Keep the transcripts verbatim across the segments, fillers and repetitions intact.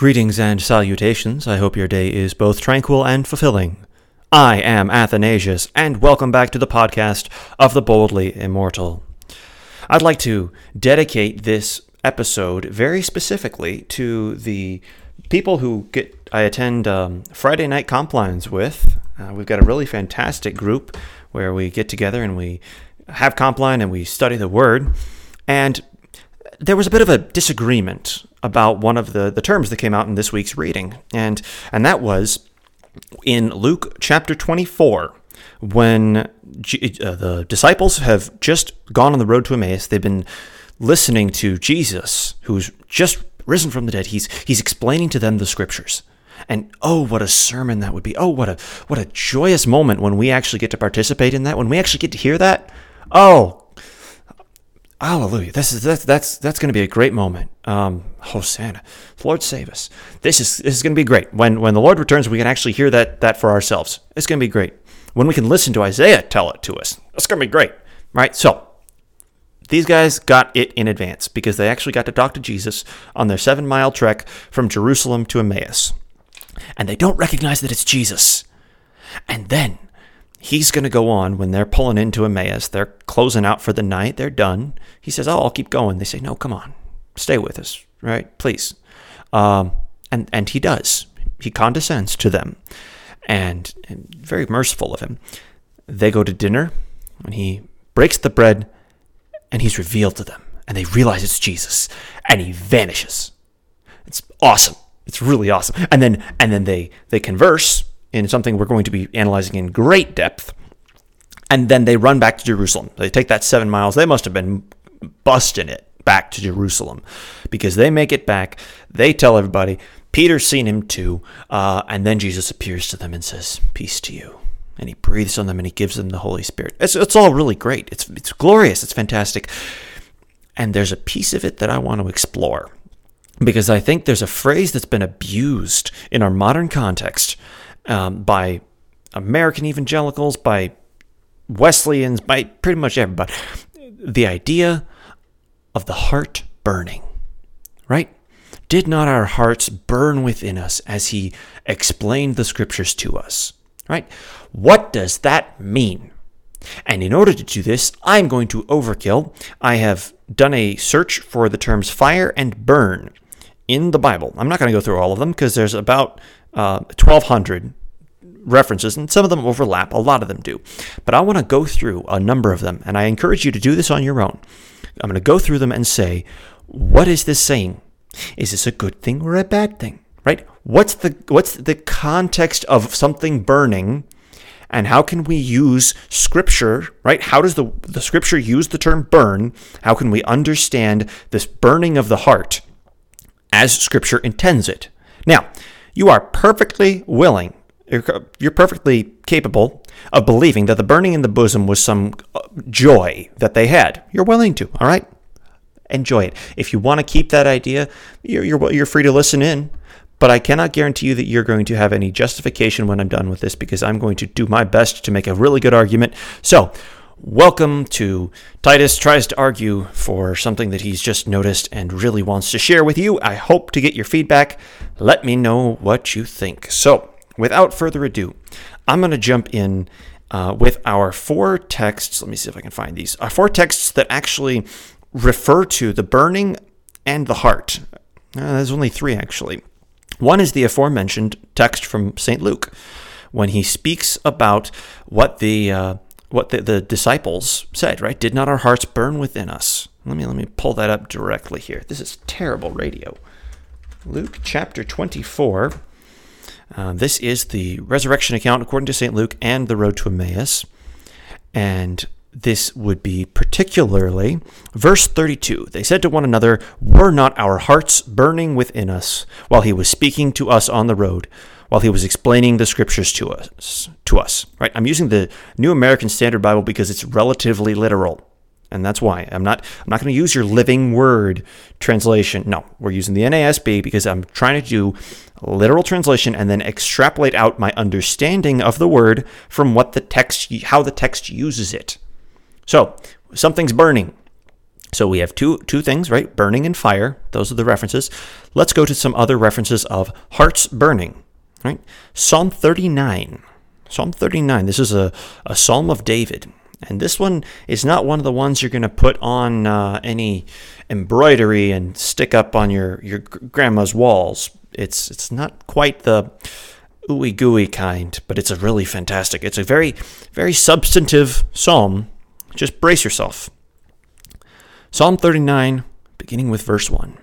Greetings and salutations. I hope your day is both tranquil and fulfilling. I am Athanasius, and welcome back to the podcast of the Boldly Immortal. I'd like to dedicate this episode very specifically to the people who get I attend um, Friday night complines with. Uh, we've got a really fantastic group where we get together and we have compline and we study the Word. And there was a bit of a disagreement about one of the, the terms that came out in this week's reading, and and that was in Luke chapter twenty-four, when G, uh, the disciples have just gone on the road to Emmaus. They've been listening to Jesus, who's just risen from the dead. He's he's explaining to them the Scriptures, and oh, what a sermon that would be! Oh, what a what a joyous moment when we actually get to participate in that, when we actually get to hear that. Oh. Hallelujah! This is that's that's that's going to be a great moment. Um, Hosanna, Lord save us! This is this is going to be great. When when the Lord returns, we can actually hear that that for ourselves. It's going to be great. When we can listen to Isaiah tell it to us, it's going to be great, right? So these guys got it in advance because they actually got to talk to Jesus on their seven-mile trek from Jerusalem to Emmaus, and they don't recognize that it's Jesus. And then he's going to go on when they're pulling into Emmaus. They're closing out for the night. They're done. He says, oh, I'll keep going. They say, no, come on. Stay with us, right? Please. Um, and, and he does. He condescends to them. And, and very merciful of him. They go to dinner, and he breaks the bread, and he's revealed to them. And they realize it's Jesus, and he vanishes. It's awesome. It's really awesome. And then and then they, they converse in something we're going to be analyzing in great depth, and then they run back to Jerusalem. They take that seven miles. They must have been busting it back to Jerusalem because they make it back. They tell everybody. Peter's seen him too, uh, and then Jesus appears to them and says, peace to you. And he breathes on them, and he gives them the Holy Spirit. It's, it's all really great. It's, it's glorious. It's fantastic. And there's a piece of it that I want to explore because I think there's a phrase that's been abused in our modern context Um, by American evangelicals, by Wesleyans, by pretty much everybody. The idea of the heart burning, right? Did not our hearts burn within us as he explained the Scriptures to us, right? What does that mean? And in order to do this, I'm going to overkill. I have done a search for the terms fire and burn in the Bible. I'm not going to go through all of them because there's about Uh, twelve hundred references, and some of them overlap. A lot of them do. But I want to go through a number of them, and I encourage you to do this on your own. I'm going to go through them and say, what is this saying? Is this a good thing or a bad thing? Right? What's the what's the context of something burning, and how can we use Scripture, right? How does the, the Scripture use the term burn? How can we understand this burning of the heart as Scripture intends it? Now, you are perfectly willing, you're perfectly capable of believing that the burning in the bosom was some joy that they had. You're willing to, all right? Enjoy it. If you want to keep that idea, you're, you're, you're free to listen in, but I cannot guarantee you that you're going to have any justification when I'm done with this because I'm going to do my best to make a really good argument. So, welcome to Titus Tries to Argue for something that he's just noticed and really wants to share with you. I hope to get your feedback. Let me know what you think. So, without further ado, I'm going to jump in uh, with our four texts. Let me see if I can find these. Our four texts that actually refer to the burning and the heart. Uh, there's only three, actually. One is the aforementioned text from Saint Luke when he speaks about what the... Uh, What the, the disciples said, right? Did not our hearts burn within us? Let me let me pull that up directly here. This is terrible radio. Luke chapter twenty-four. Uh, this is the resurrection account according to Saint Luke and the road to Emmaus. And this would be particularly verse thirty-two. They said to one another, were not our hearts burning within us while he was speaking to us on the road? While he was explaining the Scriptures to us, to us, right? I'm using the New American Standard Bible because it's relatively literal, and that's why I'm not I'm not going to use your Living Word translation. No, we're using the N A S B because I'm trying to do literal translation and then extrapolate out my understanding of the word from what the text, how the text uses it. So something's burning. So we have two two things, right? Burning and fire. Those are the references. Let's go to some other references of hearts burning, right? Psalm thirty-nine. Psalm thirty-nine. This is a, a Psalm of David. And this one is not one of the ones you're going to put on uh, any embroidery and stick up on your, your grandma's walls. It's it's not quite the ooey-gooey kind, but it's a really fantastic. It's a very, very substantive psalm. Just brace yourself. Psalm thirty-nine, beginning with verse one.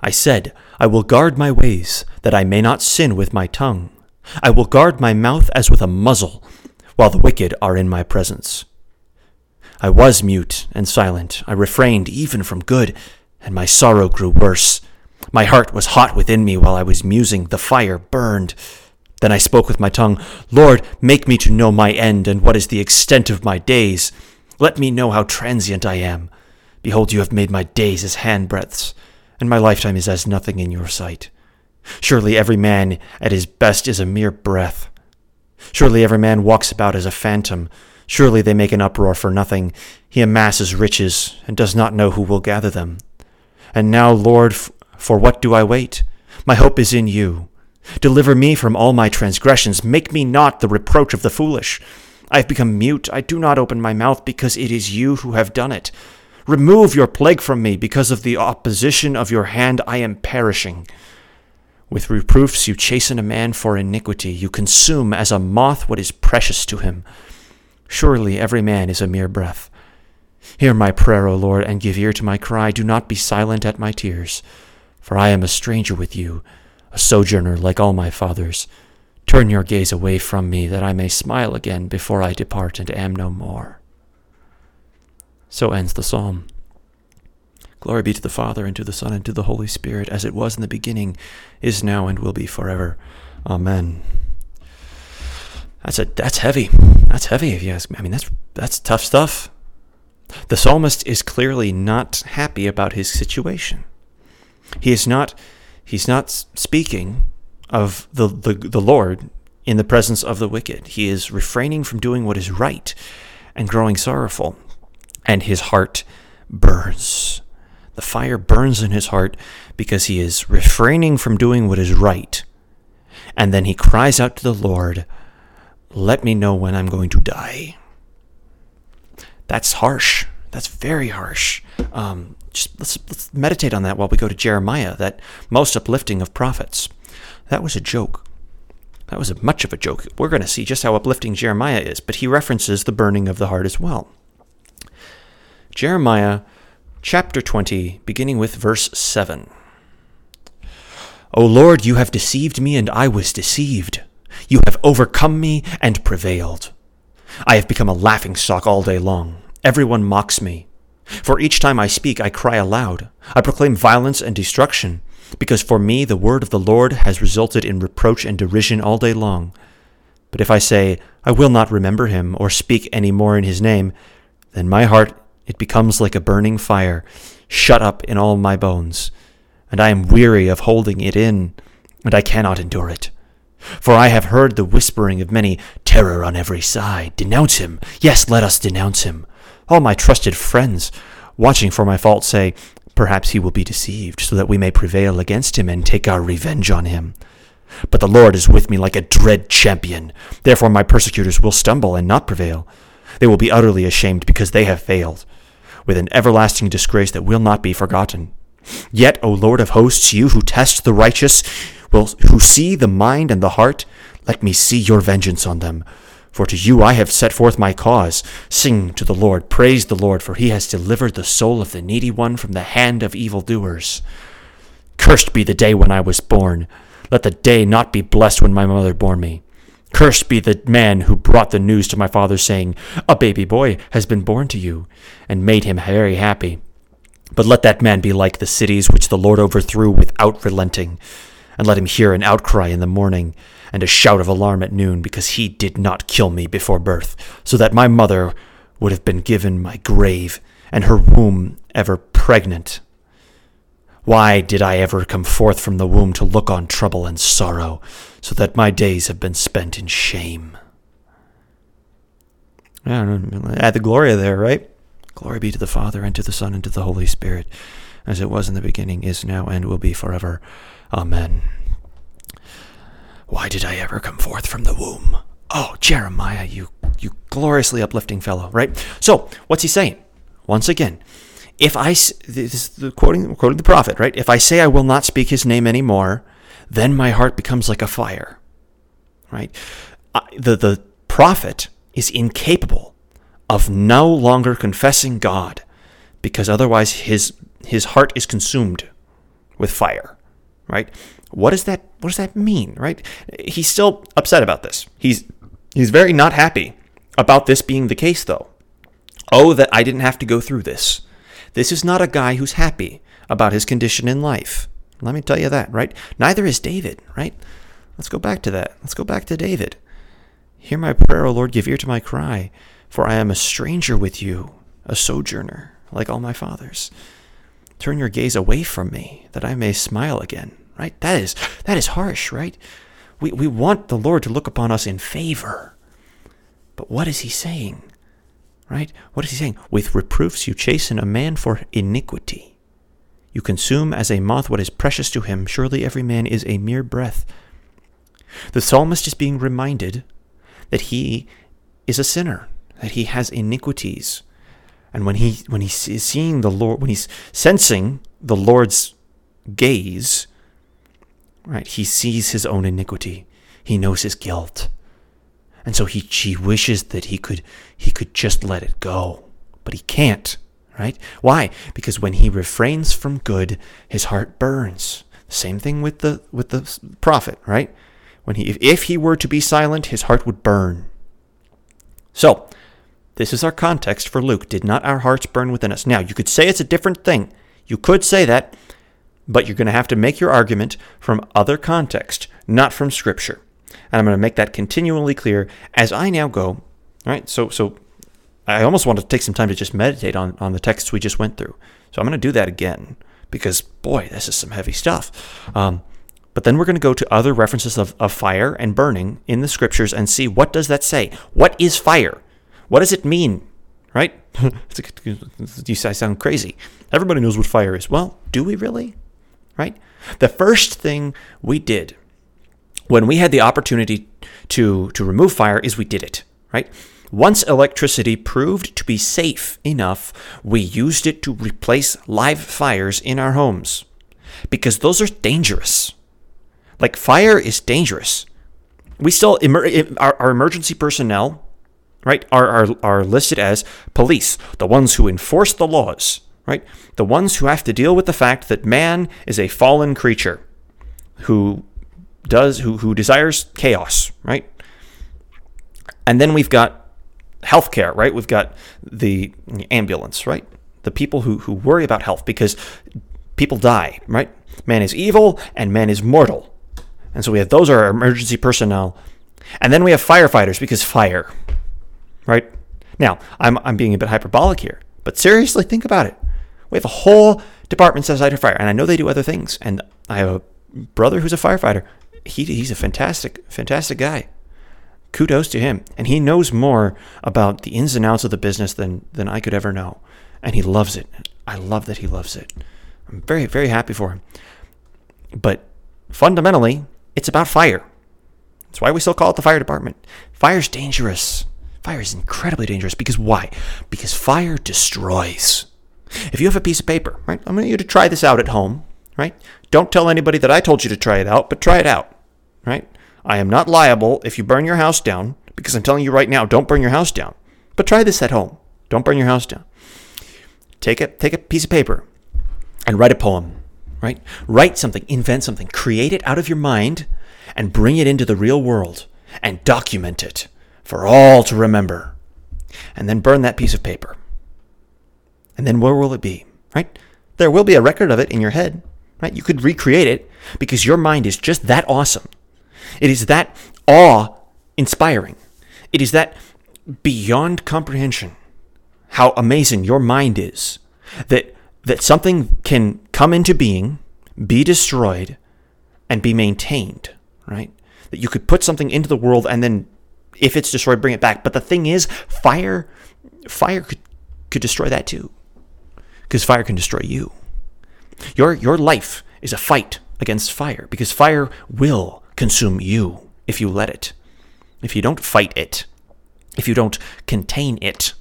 I said, I will guard my ways, that I may not sin with my tongue. I will guard my mouth as with a muzzle, while the wicked are in my presence. I was mute and silent. I refrained even from good, and my sorrow grew worse. My heart was hot within me while I was musing. The fire burned. Then I spoke with my tongue, Lord, make me to know my end and what is the extent of my days. Let me know how transient I am. Behold, you have made my days as handbreadths, and my lifetime is as nothing in your sight. Surely every man at his best is a mere breath. Surely every man walks about as a phantom. Surely they make an uproar for nothing. He amasses riches and does not know who will gather them. And now, Lord, for what do I wait? My hope is in you. Deliver me from all my transgressions. Make me not the reproach of the foolish. I have become mute. I do not open my mouth because it is you who have done it. Remove your plague from me because of the opposition of your hand. I am perishing. With reproofs you chasten a man for iniquity. You consume as a moth what is precious to him. Surely every man is a mere breath. Hear my prayer, O Lord, and give ear to my cry. Do not be silent at my tears, for I am a stranger with you, a sojourner like all my fathers. Turn your gaze away from me, that I may smile again before I depart and am no more. So ends the psalm. Glory be to the Father, and to the Son, and to the Holy Spirit, as it was in the beginning, is now, and will be forever. Amen. That's a that's heavy. That's heavy, if you ask me. I mean, that's that's tough stuff. The psalmist is clearly not happy about his situation. He is not he's not speaking of the, the, the Lord in the presence of the wicked. He is refraining from doing what is right and growing sorrowful, and his heart burns. The fire burns in his heart because he is refraining from doing what is right. And then he cries out to the Lord, let me know when I'm going to die. That's harsh. That's very harsh. Um, just let's, let's meditate on that while we go to Jeremiah, that most uplifting of prophets. That was a joke. That was a, much of a joke. We're going to see just how uplifting Jeremiah is, but he references the burning of the heart as well. Jeremiah chapter twenty, beginning with verse seven. O Lord, you have deceived me, and I was deceived. You have overcome me and prevailed. I have become a laughingstock all day long. Everyone mocks me. For each time I speak, I cry aloud. I proclaim violence and destruction, because for me the word of the Lord has resulted in reproach and derision all day long. But if I say, I will not remember him, or speak any more in his name, then my heart it becomes like a burning fire, shut up in all my bones, and I am weary of holding it in, and I cannot endure it. For I have heard the whispering of many, terror on every side. Denounce him. Yes, let us denounce him. All my trusted friends, watching for my fault, say, perhaps he will be deceived, so that we may prevail against him and take our revenge on him. But the Lord is with me like a dread champion. Therefore my persecutors will stumble and not prevail. They will be utterly ashamed because they have failed, with an everlasting disgrace that will not be forgotten. Yet, O Lord of hosts, you who test the righteous, will, who see the mind and the heart, let me see your vengeance on them. For to you I have set forth my cause. Sing to the Lord, praise the Lord, for he has delivered the soul of the needy one from the hand of evildoers. Cursed be the day when I was born. Let the day not be blessed when my mother bore me. Cursed be the man who brought the news to my father, saying, a baby boy has been born to you, and made him very happy. But let that man be like the cities which the Lord overthrew without relenting, and let him hear an outcry in the morning, and a shout of alarm at noon, because he did not kill me before birth, so that my mother would have been given my grave, and her womb ever pregnant. Why did I ever come forth from the womb to look on trouble and sorrow, so that my days have been spent in shame? I don't know, add the Gloria there, right? Glory be to the Father, and to the Son, and to the Holy Spirit, as it was in the beginning, is now, and will be forever. Amen. Why did I ever come forth from the womb? Oh, Jeremiah, you, you gloriously uplifting fellow, right? So, what's he saying? Once again, if I, this is the quoting, quoting the prophet, right? If I say I will not speak his name anymore, then my heart becomes like a fire, right? I, the, the prophet is incapable of no longer confessing God, because otherwise his his heart is consumed with fire, right? What does that what does that mean, right? He's still upset about this. He's he's very not happy about this being the case, though. Oh, that I didn't have to go through this. This is not a guy who's happy about his condition in life. Let me tell you that, right? Neither is David, right? Let's go back to that. Let's go back to David. Hear my prayer, O Lord, give ear to my cry, for I am a stranger with you, a sojourner, like all my fathers. Turn your gaze away from me, that I may smile again, right? That is that is harsh, right? We we want the Lord to look upon us in favor. But what is he saying, right? What is he saying? With reproofs you chasten a man for iniquity. You consume as a moth what is precious to him. Surely every man is a mere breath. The psalmist is being reminded that he is a sinner, that he has iniquities. And when he when he's seeing the Lord, when he's sensing the Lord's gaze, right, he sees his own iniquity. He knows his guilt. And so he, he wishes that he could he could just let it go. But he can't, right? Why? Because when he refrains from good, his heart burns. Same thing with the with the prophet, right? When he if, if he were to be silent, his heart would burn. So, this is our context for Luke. Did not our hearts burn within us? Now, you could say it's a different thing. You could say that, but you're going to have to make your argument from other context, not from Scripture. And I'm going to make that continually clear as I now go. All right, so so I almost want to take some time to just meditate on, on the texts we just went through. So I'm going to do that again because, boy, this is some heavy stuff. Um, but then we're going to go to other references of, of fire and burning in the Scriptures and see what does that say. What is fire? What does it mean, right? You sound crazy. Everybody knows what fire is. Well, do we really, right? The first thing we did when we had the opportunity to, to remove fire is we did it, right? Once electricity proved to be safe enough, we used it to replace live fires in our homes because those are dangerous. Like, fire is dangerous. We still, emer- our, our emergency personnel, right, are, are are listed as police, the ones who enforce the laws, right? The ones who have to deal with the fact that man is a fallen creature who does who, who desires chaos, right? And then we've got healthcare, right? We've got the ambulance, right? The people who, who worry about health because people die, right? Man is evil and man is mortal. And so we have those are our emergency personnel. And then we have firefighters because fire. Right? Now, I'm I'm being a bit hyperbolic here, but seriously, think about it. We have a whole department set aside for fire, and I know they do other things, and I have a brother who's a firefighter. He He's a fantastic, fantastic guy. Kudos to him. And he knows more about the ins and outs of the business than, than I could ever know, and he loves it. I love that he loves it. I'm very, very happy for him. But fundamentally, it's about fire. That's why we still call it the fire department. Fire's dangerous. Fire is incredibly dangerous because why? Because fire destroys. If you have a piece of paper, right? I want you to try this out at home, right? Don't tell anybody that I told you to try it out, but try it out, right? I am not liable if you burn your house down because I'm telling you right now, don't burn your house down. But try this at home. Don't burn your house down. Take a, take a piece of paper and write a poem, right? Write something, invent something, create it out of your mind and bring it into the real world and document it for all to remember, and then burn that piece of paper. And then where will it be, right? There will be a record of it in your head, right? You could recreate it because your mind is just that awesome. It is that awe-inspiring. It is that beyond comprehension how amazing your mind is, that that something can come into being, be destroyed, and be maintained, right? That you could put something into the world and then if it's destroyed, bring it back. But the thing is, fire, fire could could destroy that too, because fire can destroy you. Your, your life is a fight against fire, because fire will consume you if you let it, if you don't fight it, if you don't contain it,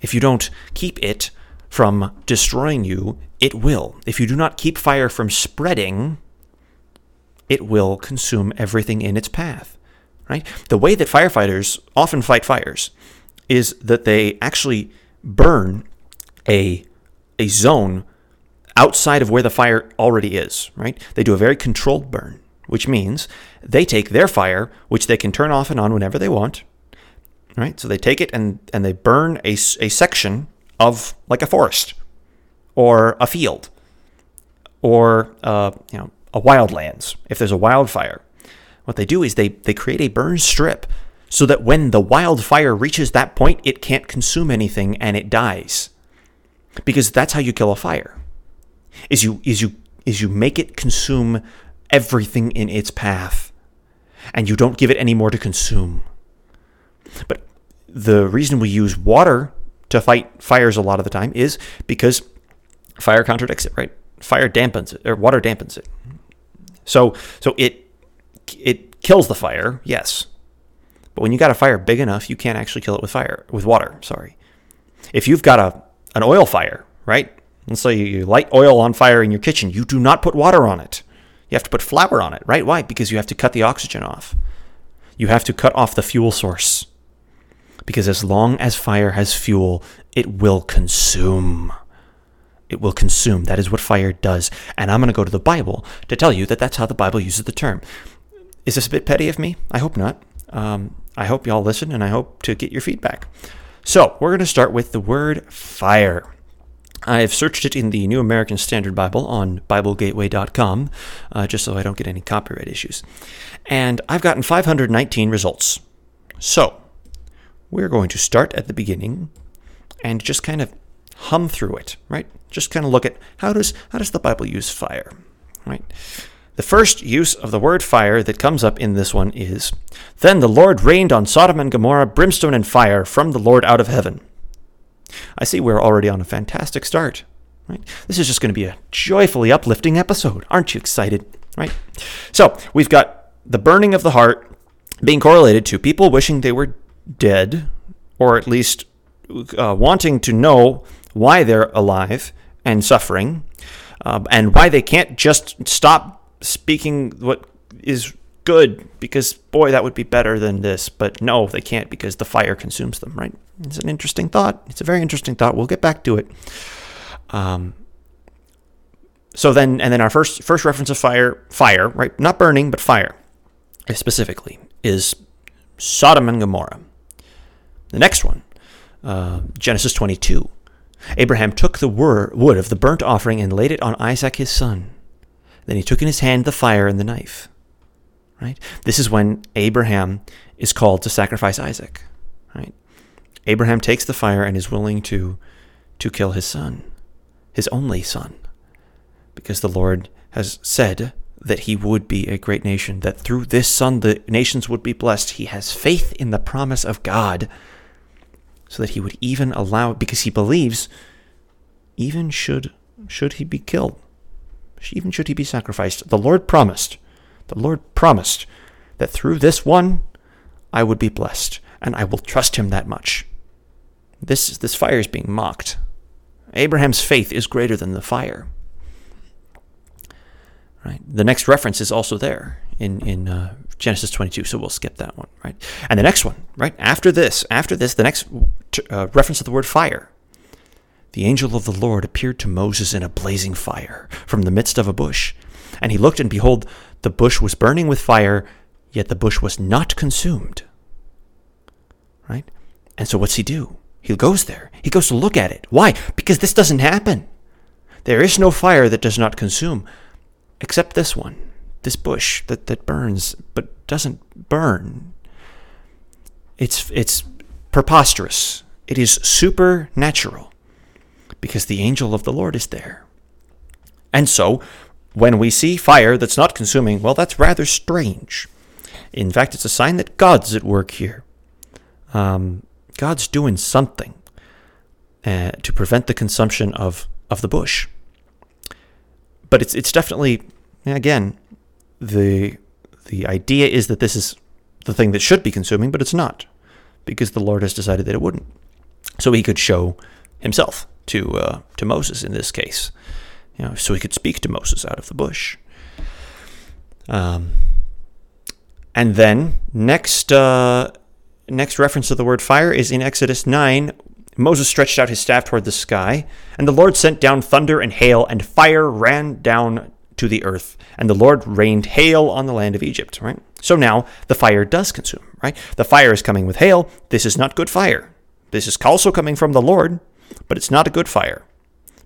if you don't keep it from destroying you, it will. If you do not keep fire from spreading, it will consume everything in its path, right? The way that firefighters often fight fires is that they actually burn a, a zone outside of where the fire already is, right? They do a very controlled burn, which means they take their fire, which they can turn off and on whenever they want, right? So they take it and, and they burn a, a section of like a forest or a field or, uh, you know, a wildlands. If there's a wildfire, what they do is they, they create a burn strip so that when the wildfire reaches that point, it can't consume anything and it dies. Because that's how you kill a fire, is you, is you, is you make it consume everything in its path and you don't give it any more to consume. But the reason we use water to fight fires a lot of the time is because fire contradicts it, right? Fire dampens it, or water dampens it. So so it it kills the fire, yes. But when you got a fire big enough, you can't actually kill it with fire, with water, sorry. If you've got a an oil fire, right? And so you, you light oil on fire in your kitchen, you do not put water on it. You have to put flour on it, right? Why? Because you have to cut the oxygen off. You have to cut off the fuel source. Because as long as fire has fuel, it will consume. It will consume. That is what fire does. And I'm going to go to the Bible to tell you that that's how the Bible uses the term. Is this a bit petty of me? I hope not. Um, I hope y'all listen, and I hope to get your feedback. So we're going to start with the word fire. I've searched it in the New American Standard Bible on bible gateway dot com, uh, just so I don't get any copyright issues. And I've gotten five hundred nineteen results. So we're going to start at the beginning and just kind of hum through it, right? Just kind of look at how does how does the Bible use fire, right? The first use of the word fire that comes up in this one is, "Then the Lord rained on Sodom and Gomorrah brimstone and fire from the Lord out of heaven." I see we're already on a fantastic start, right? This is just going to be a joyfully uplifting episode. Aren't you excited, right? So we've got the burning of the heart being correlated to people wishing they were dead, or at least uh, wanting to know why they're alive and suffering, uh, and why they can't just stop speaking what is good, because, boy, that would be better than this. But no, they can't, because the fire consumes them, right? It's an interesting thought. It's a very interesting thought. We'll get back to it. Um. So then, and then our first first reference of fire, fire, right? Not burning, but fire specifically, is Sodom and Gomorrah. The next one, uh, Genesis twenty-two. Abraham took the wood of the burnt offering and laid it on Isaac his son. Then he took in his hand the fire and the knife. Right? This is when Abraham is called to sacrifice Isaac. Right? Abraham takes the fire and is willing to to kill his son, his only son, because the Lord has said that he would be a great nation, that through this son the nations would be blessed. He has faith in the promise of God, so that he would even allow it, because he believes, even should should he be killed, even should he be sacrificed, the Lord promised, the Lord promised that through this one, I would be blessed, and I will trust him that much. This, this fire is being mocked. Abraham's faith is greater than the fire. Right. The next reference is also there in, in uh, Genesis twenty-two, so we'll skip that one, right? And the next one, right? After this, after this, the next uh, reference of the word fire. The angel of the Lord appeared to Moses in a blazing fire from the midst of a bush. And he looked, and behold, the bush was burning with fire, yet the bush was not consumed, right? And so what's he do? He goes there. He goes to look at it. Why? Because this doesn't happen. There is no fire that does not consume, except this one, this bush that, that burns but doesn't burn. It's it's preposterous. It is supernatural, because the angel of the Lord is there. And so when we see fire that's not consuming, well, that's rather strange. In fact, it's a sign that God's at work here. Um, God's doing something. uh, to prevent the consumption of, of the bush. But it's it's definitely, again, the the idea is that this is the thing that should be consuming, but it's not, because the Lord has decided that it wouldn't. So he could show himself to uh, to Moses in this case, you know, so he could speak to Moses out of the bush. Um, and then next uh, next reference to the word fire is in Exodus nine. Moses stretched out his staff toward the sky, and the Lord sent down thunder and hail, and fire ran down to the earth, and the Lord rained hail on the land of Egypt, right? So now the fire does consume, right? The fire is coming with hail. This is not good fire. This is also coming from the Lord, but it's not a good fire,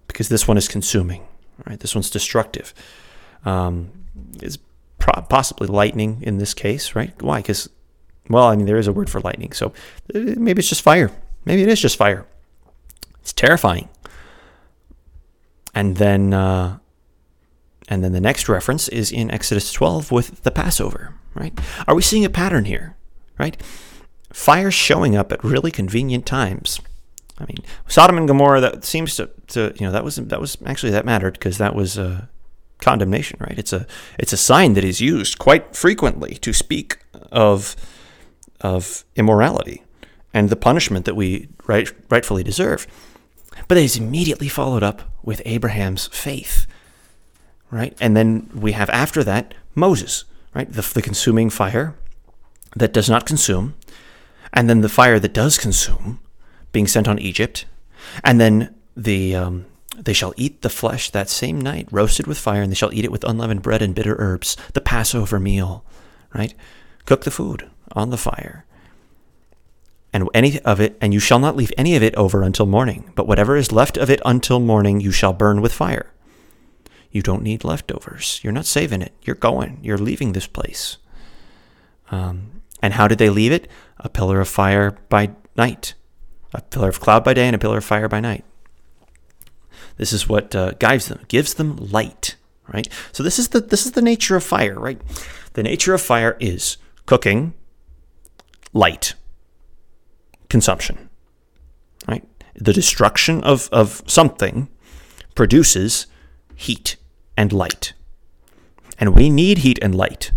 because this one is consuming, right? This one's destructive. Um, it's pro- possibly lightning in this case, right? Why? Because, well, I mean, there is a word for lightning, so maybe it's just fire. Maybe it is just fire. It's terrifying. And then uh, and then the next reference is in Exodus twelve with the Passover, right? Are we seeing a pattern here, right? Fire showing up at really convenient times. I mean, Sodom and Gomorrah, that seems to, to you know, that was that was actually, that mattered because that was uh, condemnation, right? It's a it's a sign that is used quite frequently to speak of of immorality and the punishment that we right, rightfully deserve. But it is immediately followed up with Abraham's faith, right? And then we have after that Moses, right? The, the consuming fire that does not consume, and then the fire that does consume being sent on Egypt, and then the um, they shall eat the flesh that same night, roasted with fire, and they shall eat it with unleavened bread and bitter herbs, the Passover meal, right? Cook the food on the fire. And any of it, and you shall not leave any of it over until morning. But whatever is left of it until morning, you shall burn with fire. You don't need leftovers. You're not saving it. You're going. You're leaving this place. Um, and how did they leave it? A pillar of fire by night, a pillar of cloud by day, and a pillar of fire by night. This is what uh, guides them, gives them light. Right. So this is the this is the nature of fire. Right. The nature of fire is cooking, light. Consumption, right? The destruction of, of something produces heat and light. And we need heat and light.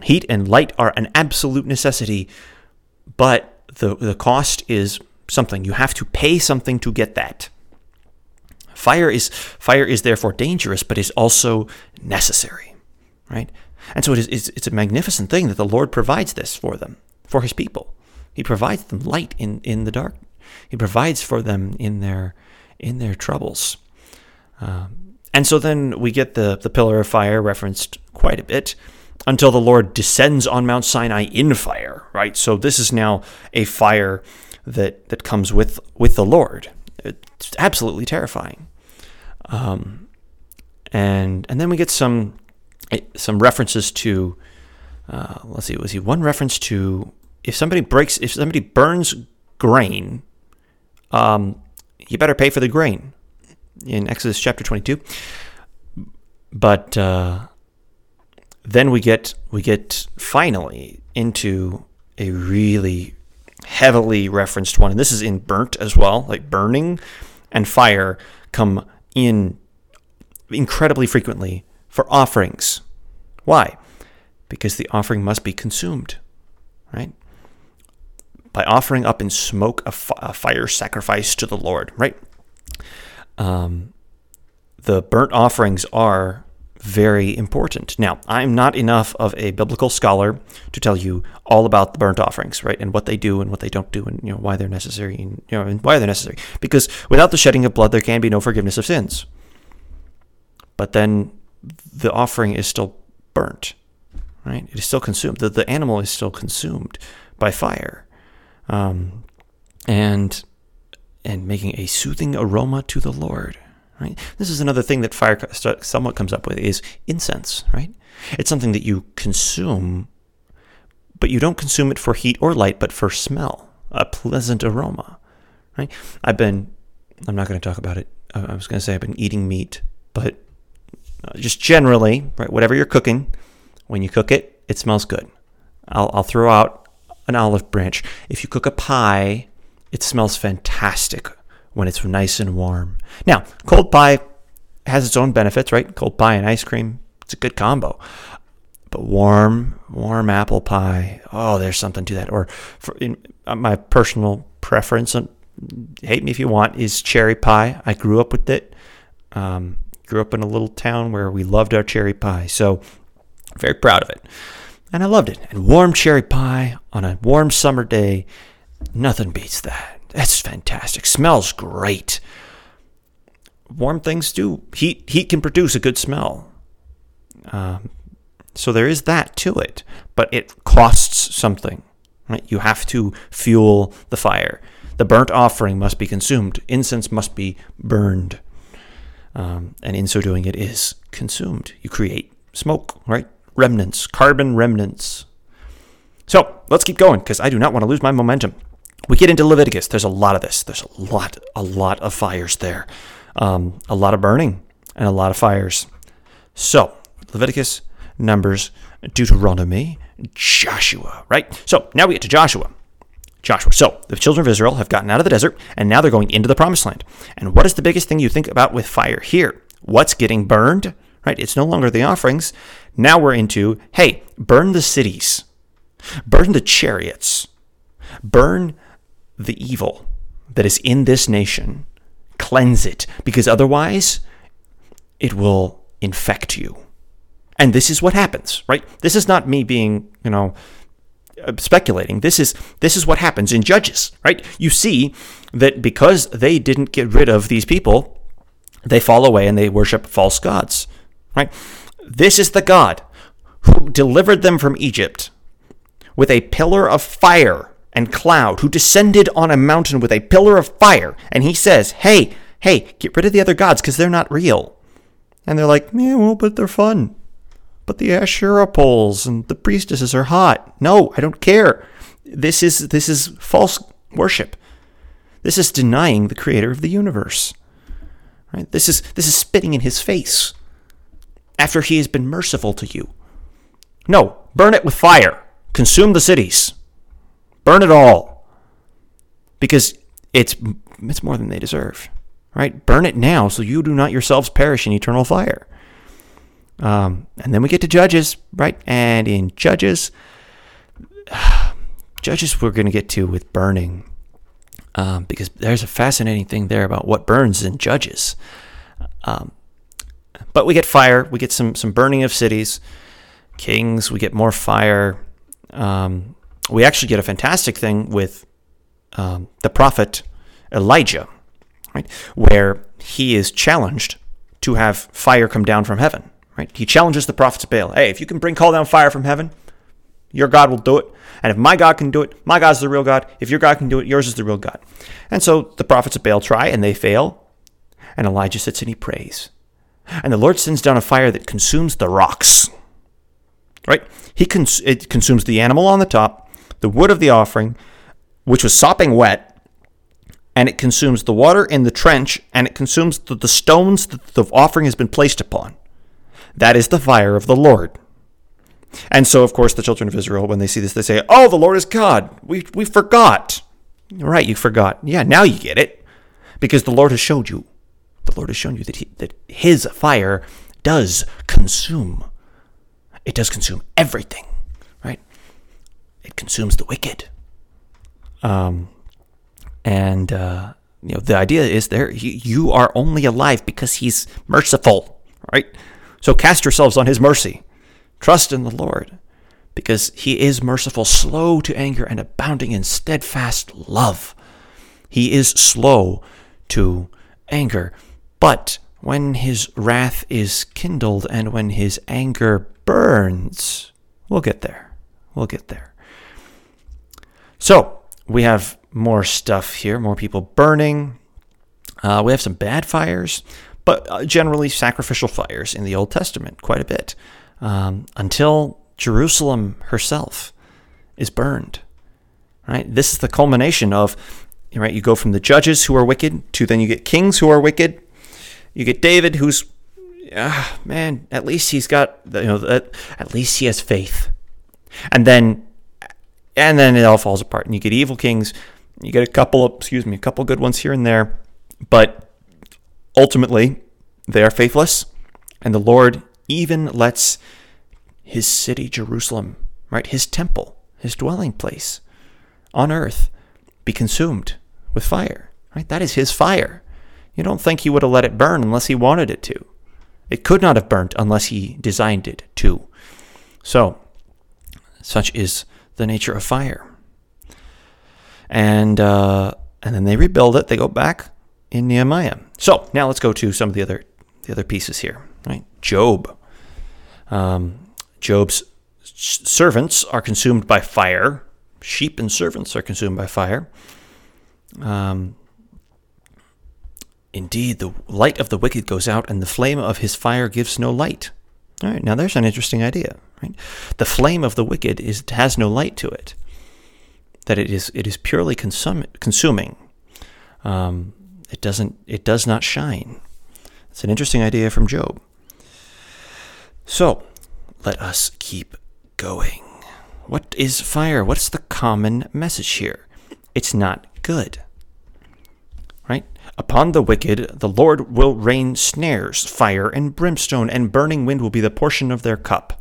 Heat and light are an absolute necessity, but the, the cost is something. You have to pay something to get that. Fire is, fire is therefore dangerous, but is also necessary, right? And so it is, it's, it's a magnificent thing that the Lord provides this for them, for his people. He provides them light in, in the dark. He provides for them in their in their troubles. Um, and so then we get the, the pillar of fire referenced quite a bit until the Lord descends on Mount Sinai in fire, right? So this is now a fire that, that comes with, with the Lord. It's absolutely terrifying. Um, and and then we get some some references to, uh, let's see, was he one reference to, If somebody breaks, if somebody burns grain, um, you better pay for the grain in Exodus chapter twenty-two. But uh, then we get we get finally into a really heavily referenced one, and this is in burnt as well. Like burning and fire come in incredibly frequently for offerings. Why? Because the offering must be consumed, right? By offering up in smoke a, f- a fire sacrifice to the Lord, right? Um, the burnt offerings are very important. Now, I'm not enough of a biblical scholar to tell you all about the burnt offerings, right, and what they do and what they don't do, and you know why they're necessary, and you know and why they're necessary. Because without the shedding of blood, there can be no forgiveness of sins. But then the offering is still burnt, right? It is still consumed. The, the animal is still consumed by fire. Um, and and making a soothing aroma to the Lord, right? This is another thing that fire somewhat comes up with is incense, right? It's something that you consume, but you don't consume it for heat or light, but for smell, a pleasant aroma, right? I've been, I'm not going to talk about it. I was going to say I've been eating meat, but just generally, right? Whatever you're cooking, when you cook it, it smells good. I'll, I'll throw out an olive branch. If you cook a pie, it smells fantastic when it's nice and warm. Now, cold pie has its own benefits, right? Cold pie and ice cream, it's a good combo. But warm, warm apple pie, oh, there's something to that. Or for in, uh, my personal preference, and hate me if you want, is cherry pie. I grew up with it. Um, grew up in a little town where we loved our cherry pie. So very proud of it. And I loved it. And warm cherry pie on a warm summer day, nothing beats that. That's fantastic. Smells great. Warm things do. Heat heat can produce a good smell. Um, so there is that to it, but it costs something. Right? You have to fuel the fire. The burnt offering must be consumed. Incense must be burned. Um, and in so doing, it is consumed. You create smoke, right? Remnants, carbon remnants. So let's keep going because I do not want to lose my momentum. We get into Leviticus. There's a lot of this. There's a lot, a lot of fires there. Um, a lot of burning and a lot of fires. So Leviticus, Numbers, Deuteronomy, Joshua, right? So now we get to Joshua. Joshua. So the children of Israel have gotten out of the desert and now they're going into the promised land. And what is the biggest thing you think about with fire here? What's getting burned, right? It's no longer the offerings. Now we're into, hey, burn the cities, burn the chariots, burn the evil that is in this nation, cleanse it, because otherwise it will infect you. And this is what happens, right? This is not me being, you know, speculating. This is this is what happens in Judges, right? You see that because they didn't get rid of these people, they fall away and they worship false gods, right? This is the God who delivered them from Egypt with a pillar of fire and cloud, who descended on a mountain with a pillar of fire. And he says, hey, hey, get rid of the other gods because they're not real. And they're like, yeah, well, but they're fun. But the Asherah poles and the priestesses are hot. No, I don't care. This is this is false worship. This is denying the creator of the universe. Right? This is this is spitting in his face after he has been merciful to you. No, burn it with fire. Consume the cities. Burn it all. Because it's it's more than they deserve. Right? Burn it now so you do not yourselves perish in eternal fire. Um, and then we get to Judges, right? And in Judges, uh, Judges we're going to get to with burning, um, because there's a fascinating thing there about what burns in Judges. Um, but we get fire, we get some some burning of cities, Kings, we get more fire. Um, we actually get a fantastic thing with um, the prophet Elijah, right? Where he is challenged to have fire come down from heaven. Right? He challenges the prophets of Baal. Hey, if you can bring call down fire from heaven, your God will do it. And if my God can do it, my God's the real God. If your God can do it, yours is the real God. And so the prophets of Baal try and they fail. And Elijah sits and he prays. And the Lord sends down a fire that consumes the rocks. Right? He cons- it consumes the animal on the top, the wood of the offering, which was sopping wet. And it consumes the water in the trench. And it consumes the, the stones that the offering has been placed upon. That is the fire of the Lord. And so, of course, the children of Israel, when they see this, they say, oh, the Lord is God. We we forgot. Right, you forgot. Yeah, now you get it. Because the Lord has showed you. The Lord has shown you that he, that his fire does consume. It does consume everything, right? It consumes the wicked. Um, and, uh, you know, the idea is there, he, you are only alive because he's merciful, right? So cast yourselves on his mercy. Trust in the Lord, because he is merciful, slow to anger, and abounding in steadfast love. He is slow to anger, but when his wrath is kindled and when his anger burns, we'll get there. We'll get there. So we have more stuff here, more people burning. Uh, we have some bad fires. But generally sacrificial fires in the Old Testament quite a bit, um, until Jerusalem herself is burned, right? This is the culmination of, right, you go from the judges who are wicked to then you get kings who are wicked. You get David who's, uh, man, at least he's got, you know, at, at least he has faith. And then, and then it all falls apart and you get evil kings. You get a couple of, excuse me, a couple good ones here and there. But ultimately, they are faithless, and the Lord even lets his city, Jerusalem, right, his temple, his dwelling place on earth, be consumed with fire. Right? That is his fire. You don't think he would have let it burn unless he wanted it to. It could not have burnt unless he designed it to. So, such is the nature of fire. And uh, and then they rebuild it. They go back in Nehemiah. So now let's go to some of the other the other pieces here. Right? Job. Um, Job's servants are consumed by fire. Sheep and servants are consumed by fire. Um, Indeed, the light of the wicked goes out, and the flame of his fire gives no light. All right, now there's an interesting idea. Right? The flame of the wicked is has no light to it. That it is it is purely consum, consuming. Um, it doesn't. It does not shine. It's an interesting idea from Job. So, let us keep going. What is fire? What's the common message here? It's not good. Right? Upon the wicked, the Lord will rain snares, fire, and brimstone, and burning wind will be the portion of their cup.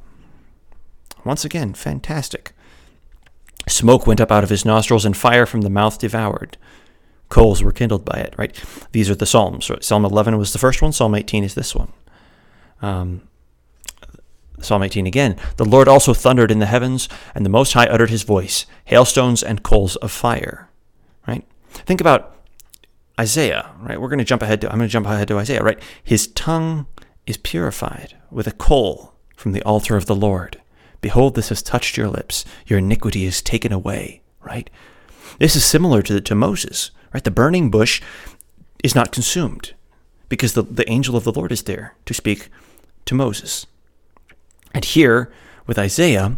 Once again, fantastic. Smoke went up out of his nostrils, and fire from the mouth devoured. Coals were kindled by it, right? These are the Psalms. Right? Psalm eleven was the first one. Psalm eighteen is this one. Um, Psalm eighteen again. The Lord also thundered in the heavens, and the Most High uttered his voice, hailstones and coals of fire, right? Think about Isaiah, right? We're going to jump ahead to, I'm going to jump ahead to Isaiah, right? His tongue is purified with a coal from the altar of the Lord. Behold, this has touched your lips. Your iniquity is taken away, right? This is similar to, to Moses, right? The burning bush is not consumed because the, the angel of the Lord is there to speak to Moses. And here with Isaiah,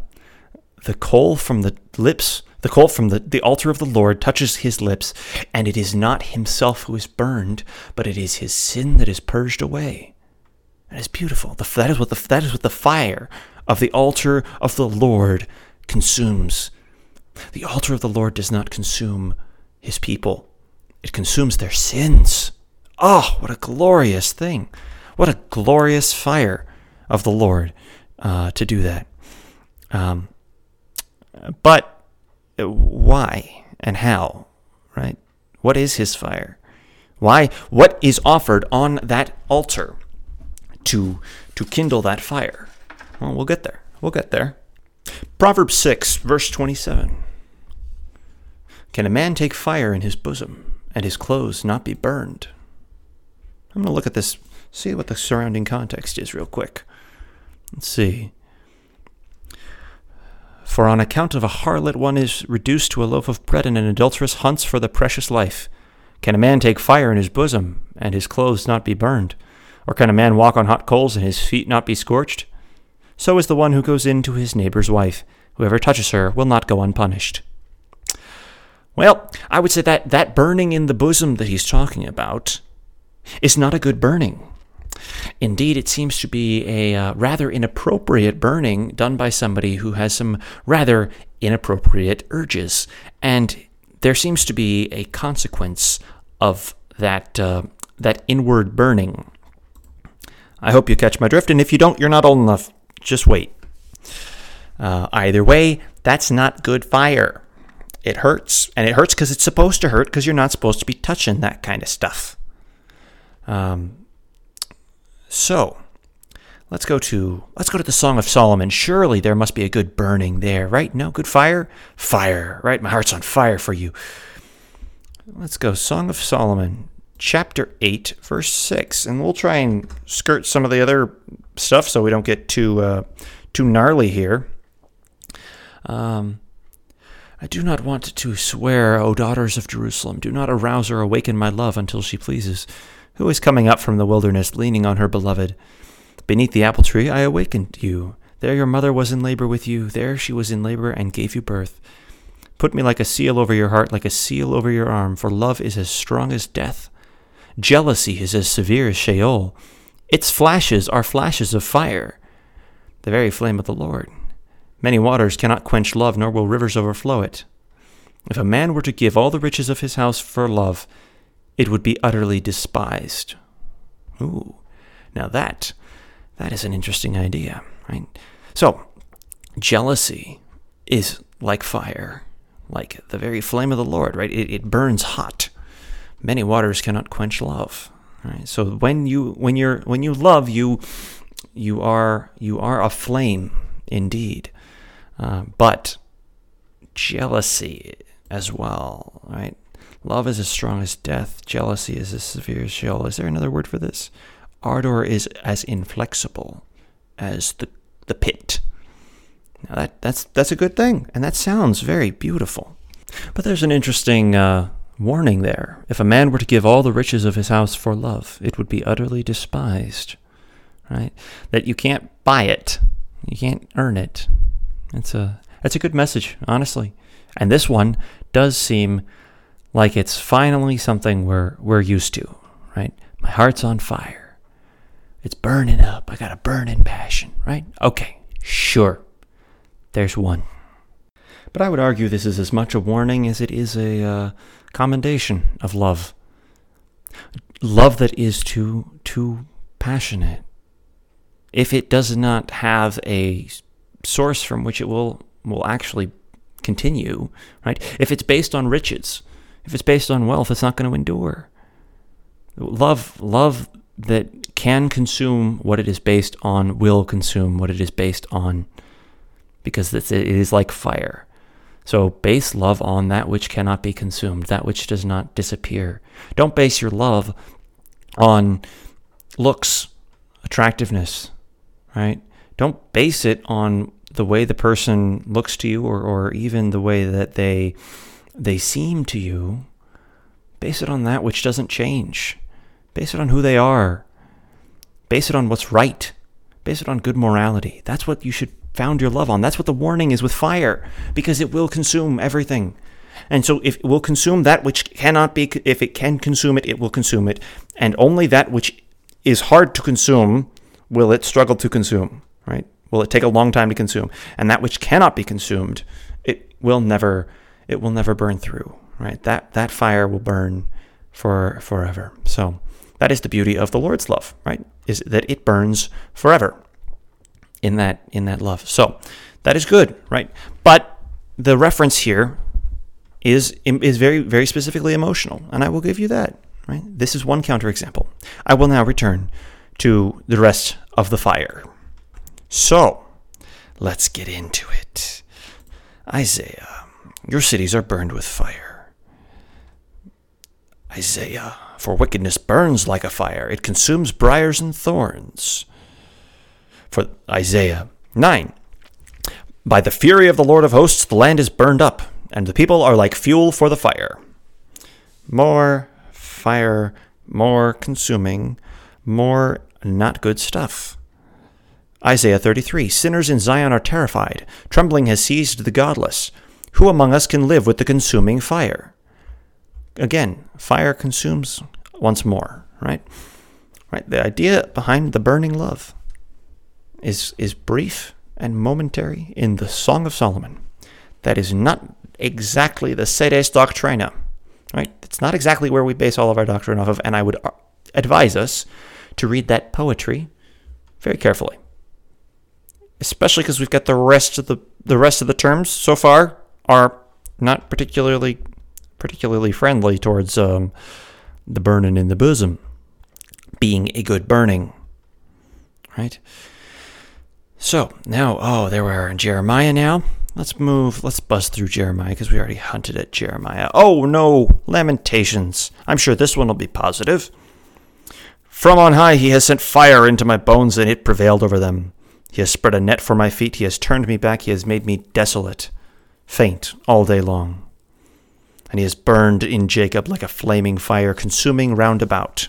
the coal from the lips The coal from the, the altar of the Lord touches his lips, and it is not himself who is burned, but it is his sin that is purged away. That is beautiful. The, that, is what the, that is what the fire of the altar of the Lord consumes. The altar of the Lord does not consume his people. It consumes their sins. Oh, what a glorious thing. What a glorious fire of the Lord uh, to do that. Um, but... Why and how, right? What is his fire? Why? What is offered on that altar to to kindle that fire? Well, we'll get there. We'll get there. Proverbs six, verse twenty-seven. Can a man take fire in his bosom and his clothes not be burned? I'm going to look at this, see what the surrounding context is real quick. Let's see. For on account of a harlot one is reduced to a loaf of bread, and an adulteress hunts for the precious life. Can a man take fire in his bosom, and his clothes not be burned? Or can a man walk on hot coals, and his feet not be scorched? So is the one who goes in to his neighbor's wife. Whoever touches her will not go unpunished. Well, I would say that that burning in the bosom that he's talking about is not a good burning. Indeed, it seems to be a uh, rather inappropriate burning done by somebody who has some rather inappropriate urges. And there seems to be a consequence of that uh, that inward burning. I hope you catch my drift, and if you don't, you're not old enough. Just wait. Uh, either way, that's not good fire. It hurts, and it hurts because it's supposed to hurt because you're not supposed to be touching that kind of stuff. Um... So, let's go to let's go to the Song of Solomon. Surely there must be a good burning there, right? No, good fire? Fire, right? My heart's on fire for you. Let's go, Song of Solomon, chapter eight, verse six. And we'll try and skirt some of the other stuff so we don't get too, uh, too gnarly here. Um, I do not want to swear, O daughters of Jerusalem. Do not arouse or awaken my love until she pleases. Who is coming up from the wilderness, leaning on her beloved? Beneath the apple tree I awakened you. There your mother was in labor with you. There she was in labor and gave you birth. Put me like a seal over your heart, like a seal over your arm, for love is as strong as death. Jealousy is as severe as Sheol. Its flashes are flashes of fire, the very flame of the Lord. Many waters cannot quench love, nor will rivers overflow it. If a man were to give all the riches of his house for love, it would be utterly despised. Ooh, now that, that is an interesting idea, right? So, jealousy is like fire, like the very flame of the Lord, right? It, it burns hot. Many waters cannot quench love, right? So when you when you're when you love, you you are you are aflame indeed, uh, but jealousy as well, right? Love is as strong as death. Jealousy is as severe as Sheol. Is there another word for this? Ardor is as inflexible as the the pit. Now that that's that's a good thing, and that sounds very beautiful. But there's an interesting uh, warning there. If a man were to give all the riches of his house for love, it would be utterly despised. Right? That you can't buy it, you can't earn it. That's a that's a good message, honestly. And this one does seem like it's finally something we're we're used to, right? My heart's on fire. It's burning up. I got a burning passion, right? Okay, sure. There's one. But I would argue this is as much a warning as it is a uh, commendation of love. Love that is too too passionate. If it does not have a source from which it will will actually continue, right? If it's based on riches, if it's based on wealth, it's not going to endure. Love, love that can consume what it is based on will consume what it is based on, because it is like fire. So base love on that which cannot be consumed, that which does not disappear. Don't base your love on looks, attractiveness, right? Don't base it on the way the person looks to you, or, or even the way that they they seem to you. Base it on that which doesn't change. Base it on who they are. Base it on what's right. Base it on good morality. That's what you should found your love on. That's what the warning is with fire, because it will consume everything. And so if it will consume that which cannot be, if it can consume it, it will consume it. And only that which is hard to consume will it struggle to consume, right? Will it take a long time to consume? And that which cannot be consumed, it will never it will never burn through, right? That that fire will burn for forever. So that is the beauty of the Lord's love, right? Is that it burns forever in that in that love. So that is good, right? But the reference here is is very, very specifically emotional, and I will give you that, right? This is one counterexample. I will now return to the rest of the fire. So let's get into it. Isaiah, your cities are burned with fire. Isaiah, for wickedness burns like a fire. It consumes briars and thorns. For Isaiah nine, by the fury of the Lord of hosts, the land is burned up, and the people are like fuel for the fire. More fire, more consuming, more not good stuff. Isaiah thirty-three, sinners in Zion are terrified. Trembling has seized the godless. Who among us can live with the consuming fire? Again, fire consumes once more, right? Right. The idea behind the burning love is is brief and momentary in the Song of Solomon. That is not exactly the sedes doctrina, right? It's not exactly where we base all of our doctrine off of, and I would advise us to read that poetry very carefully, especially because we've got the rest of the the rest of the terms so far are not particularly particularly friendly towards um, the burning in the bosom being a good burning, right? So now, oh, there we are in Jeremiah now. Let's move, let's buzz through Jeremiah because we already hunted at Jeremiah. Oh no, Lamentations. I'm sure this one will be positive. From on high he has sent fire into my bones, and it prevailed over them. He has spread a net for my feet. He has turned me back. He has made me desolate, faint all day long. And he has burned in Jacob like a flaming fire, consuming round about.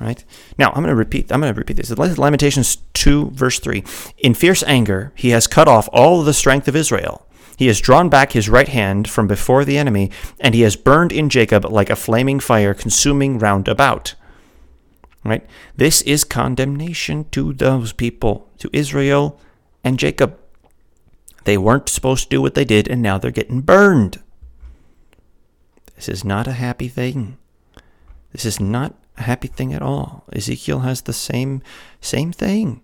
Right? Now, I'm going to repeat I'm going to repeat this. Lamentations two, verse three. In fierce anger, he has cut off all the strength of Israel. He has drawn back his right hand from before the enemy, and he has burned in Jacob like a flaming fire, consuming round about. Right? This is condemnation to those people, to Israel and Jacob. They weren't supposed to do what they did, and now they're getting burned. This is not a happy thing. This is not a happy thing at all. Ezekiel has the same same thing.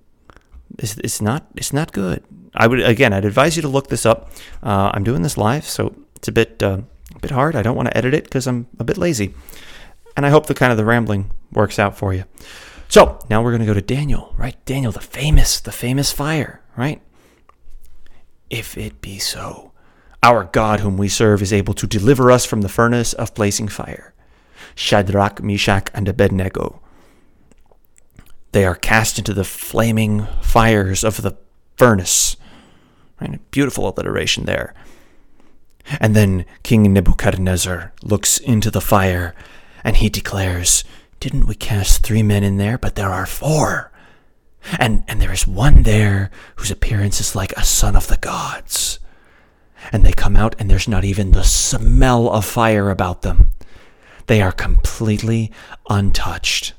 It's, it's not it's not good. I would again, I'd advise you to look this up. Uh, I'm doing this live, so it's a bit uh, a bit hard. I don't want to edit it because I'm a bit lazy, and I hope the kind of the rambling works out for you. So now we're going to go to Daniel, right? Daniel, the famous, the famous fire, right? If it be so, our God whom we serve is able to deliver us from the furnace of blazing fire. Shadrach, Meshach, and Abednego. They are cast into the flaming fires of the furnace. Right? Beautiful alliteration there. And then King Nebuchadnezzar looks into the fire and he declares, didn't we cast three men in there? But there are four. And and there is one there whose appearance is like a son of the gods. And they come out and there's not even the smell of fire about them. They are completely untouched.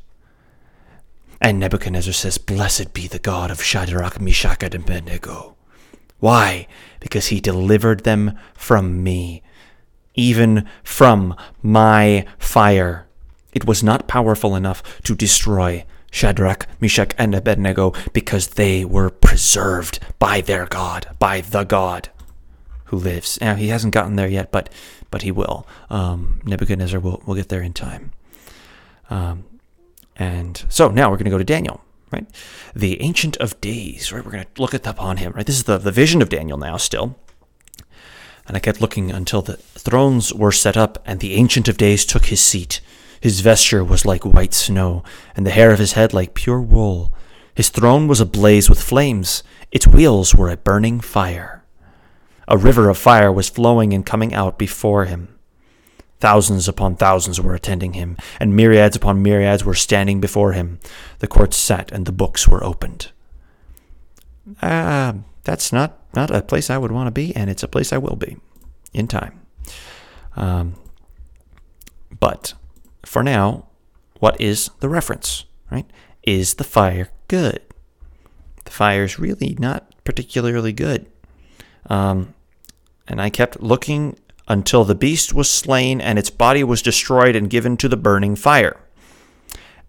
And Nebuchadnezzar says, blessed be the God of Shadrach, Meshach, and Abednego. Why? Because he delivered them from me, even from my fire. It was not powerful enough to destroy Shadrach, Meshach, and Abednego because they were preserved by their God, by the God who lives. Now, he hasn't gotten there yet, but but he will. Um, Nebuchadnezzar will, will get there in time. Um, and so now we're going to go to Daniel, right? The Ancient of Days, right? We're going to look at upon him, right? This is the, the vision of Daniel now still. And I kept looking until the thrones were set up and the Ancient of Days took his seat. His vesture was like white snow, and the hair of his head like pure wool. His throne was ablaze with flames. Its wheels were a burning fire. A river of fire was flowing and coming out before him. Thousands upon thousands were attending him, and myriads upon myriads were standing before him. The courts sat, and the books were opened. Ah, uh, that's not, not a place I would want to be, and it's a place I will be in time. Um, but... For now, what is the reference, right? Is the fire good? The fire's really not particularly good. Um, and I kept looking until the beast was slain and its body was destroyed and given to the burning fire.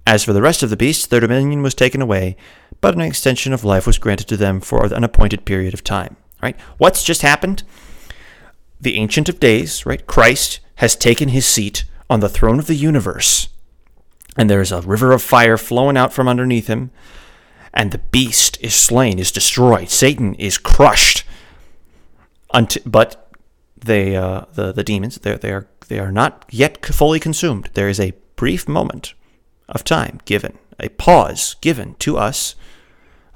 As for the rest of the beasts, their dominion was taken away, but an extension of life was granted to them for an appointed period of time, right? What's just happened? The Ancient of Days, right? Christ has taken his seat on the throne of the universe, and there is a river of fire flowing out from underneath him, and the beast is slain, is destroyed. Satan is crushed. Until, but they, uh, the the demons, they they are they are not yet fully consumed. There is a brief moment of time given, a pause given to us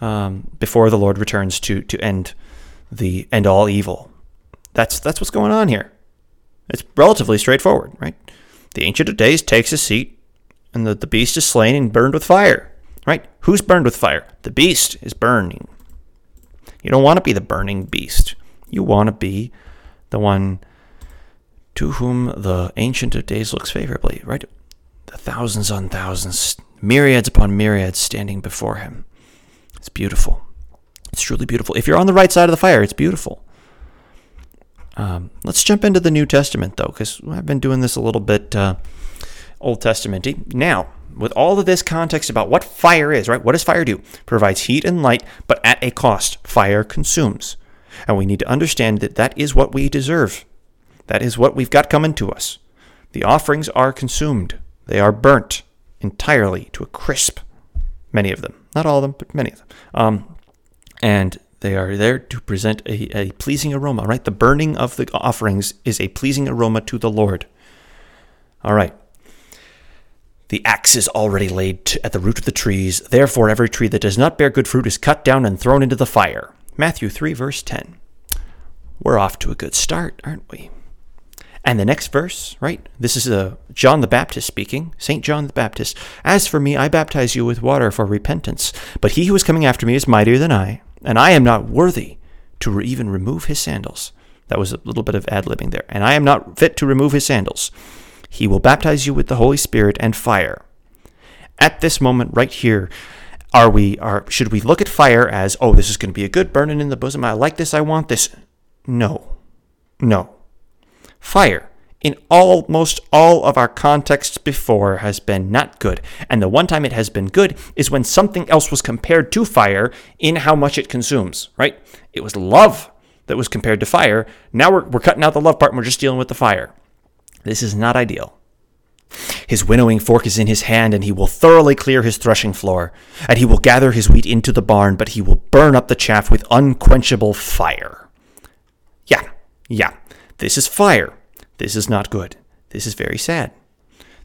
um, before the Lord returns to to end the end all evil. That's that's what's going on here. It's relatively straightforward, right? The Ancient of Days takes a seat, and the, the beast is slain and burned with fire, right? Who's burned with fire? The beast is burning. You don't want to be the burning beast. You want to be the one to whom the Ancient of Days looks favorably, right? The thousands on thousands, myriads upon myriads standing before him. It's beautiful. It's truly beautiful. If you're on the right side of the fire, it's beautiful. Um, let's jump into the New Testament, though, because I've been doing this a little bit uh, Old Testament-y. Now, with all of this context about what fire is, right? What does fire do? Provides heat and light, but at a cost. Fire consumes. And we need to understand that that is what we deserve. That is what we've got coming to us. The offerings are consumed. They are burnt entirely to a crisp. Many of them. Not all of them, but many of them. Um, and... They are there to present a, a pleasing aroma, right? The burning of the offerings is a pleasing aroma to the Lord. All right. The axe is already laid at the root of the trees. Therefore, every tree that does not bear good fruit is cut down and thrown into the fire. Matthew three, verse ten. We're off to a good start, aren't we? And the next verse, right? This is uh, John the Baptist speaking, Saint John the Baptist. As for me, I baptize you with water for repentance, but he who is coming after me is mightier than I, and I am not worthy to re- even remove his sandals. That was a little bit of ad-libbing there. And I am not fit to remove his sandals. He will baptize you with the Holy Spirit and fire. At this moment right here, are we? Are should we look at fire as, oh, this is going to be a good burning in the bosom. I like this. I want this. No. No. Fire in almost all of our contexts before has been not good. And the one time it has been good is when something else was compared to fire in how much it consumes, right? It was love that was compared to fire. Now we're, we're cutting out the love part and we're just dealing with the fire. This is not ideal. His winnowing fork is in his hand, and he will thoroughly clear his threshing floor, and he will gather his wheat into the barn, but he will burn up the chaff with unquenchable fire. Yeah, yeah, this is fire. This is not good. This is very sad.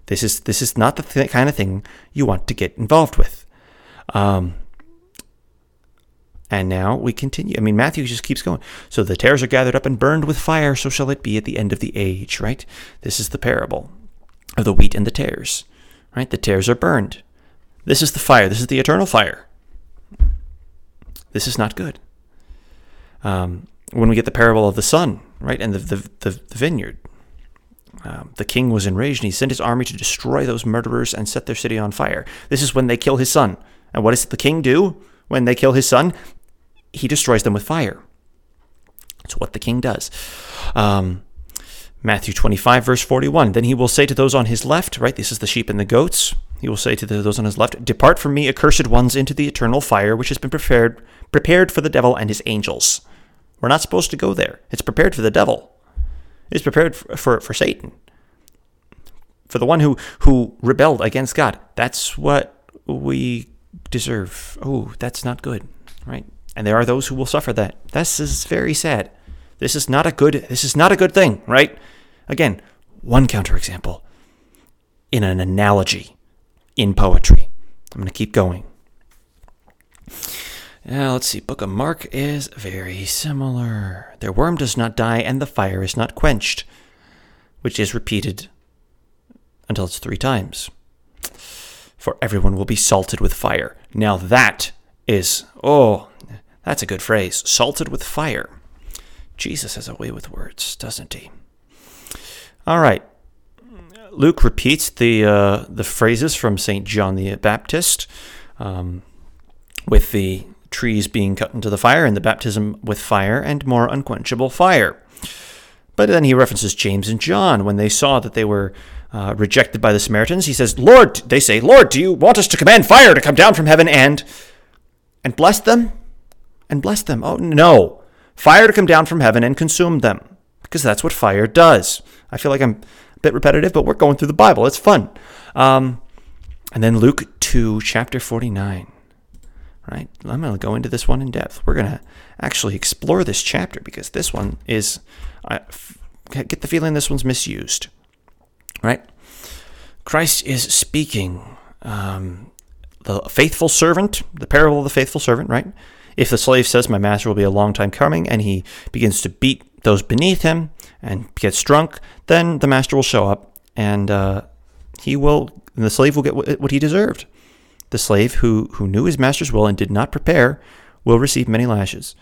This is this is not the th- kind of thing you want to get involved with. Um, and now we continue. I mean, Matthew just keeps going. So the tares are gathered up and burned with fire, so shall it be at the end of the age, right? This is the parable of the wheat and the tares, right? The tares are burned. This is the fire. This is the eternal fire. This is not good. Um, when we get the parable of the son, right, and the the, the, the vineyard, um, the king was enraged, and he sent his army to destroy those murderers and set their city on fire. This is when they kill his son. And what does the king do when they kill his son? He destroys them with fire. That's what the king does. Um Matthew twenty-five, verse forty-one, then he will say to those on his left, right, this is the sheep and the goats, he will say to those on his left, depart from me, accursed ones, into the eternal fire, which has been prepared prepared for the devil and his angels. We're not supposed to go there. It's prepared for the devil. It's prepared for, for, for Satan, for the one who, who rebelled against God. That's what we deserve. Oh, that's not good, right? And there are those who will suffer that. This is very sad. This is not a good. This is not a good thing, right? Again, one counterexample in an analogy in poetry. I'm going to keep going. Now, let's see. Book of Mark is very similar. Their worm does not die, and the fire is not quenched, which is repeated until it's three times. For everyone will be salted with fire. Now that is oh, that's a good phrase. Salted with fire. Jesus has a way with words, doesn't he? All right. Luke repeats the uh, the phrases from Saint John the Baptist, um, with the trees being cut into the fire and the baptism with fire and more unquenchable fire. But then he references James and John when they saw that they were uh, rejected by the Samaritans. He says, Lord, they say, Lord, do you want us to command fire to come down from heaven and and bless them? And bless them. Oh, no. Fire to come down from heaven and consume them, because that's what fire does. I feel like I'm a bit repetitive, but we're going through the Bible. It's fun. Um, and then Luke two, chapter forty-nine. All right, I'm going to go into this one in depth. We're going to actually explore this chapter, because this one is, I get the feeling this one's misused. All right? Christ is speaking. Um, the faithful servant, the parable of the faithful servant, right? If the slave says, my master will be a long time coming, and he begins to beat those beneath him and gets drunk, then the master will show up, and uh, he will, and the slave will get what he deserved. The slave who, who knew his master's will and did not prepare will receive many lashes.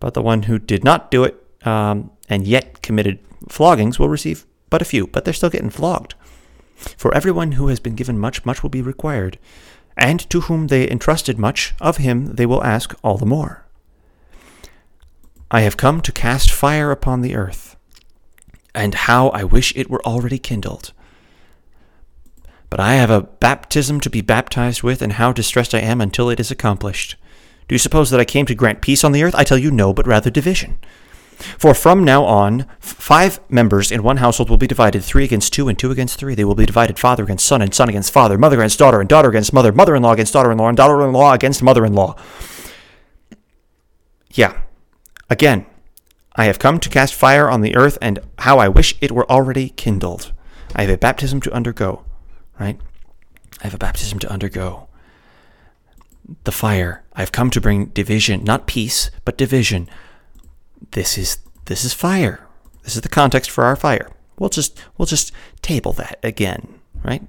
But the one who did not do it um, and yet committed floggings will receive but a few, but they're still getting flogged. For everyone who has been given much, much will be required. And to whom they entrusted much, of him they will ask all the more. I have come to cast fire upon the earth, and how I wish it were already kindled. But I have a baptism to be baptized with, and how distressed I am until it is accomplished. Do you suppose that I came to grant peace on the earth? I tell you no, but rather division. For from now on, five members in one household will be divided, three against two and two against three. They will be divided father against son and son against father, mother against daughter and daughter against mother, mother-in-law against daughter-in-law and daughter-in-law against mother-in-law. Yeah. Again, I have come to cast fire on the earth, and how I wish it were already kindled. I have a baptism to undergo, right? I have a baptism to undergo. The fire. I have come to bring division, not peace, but division. This is this is fire. This is the context for our fire. We'll just we'll just table that again, right?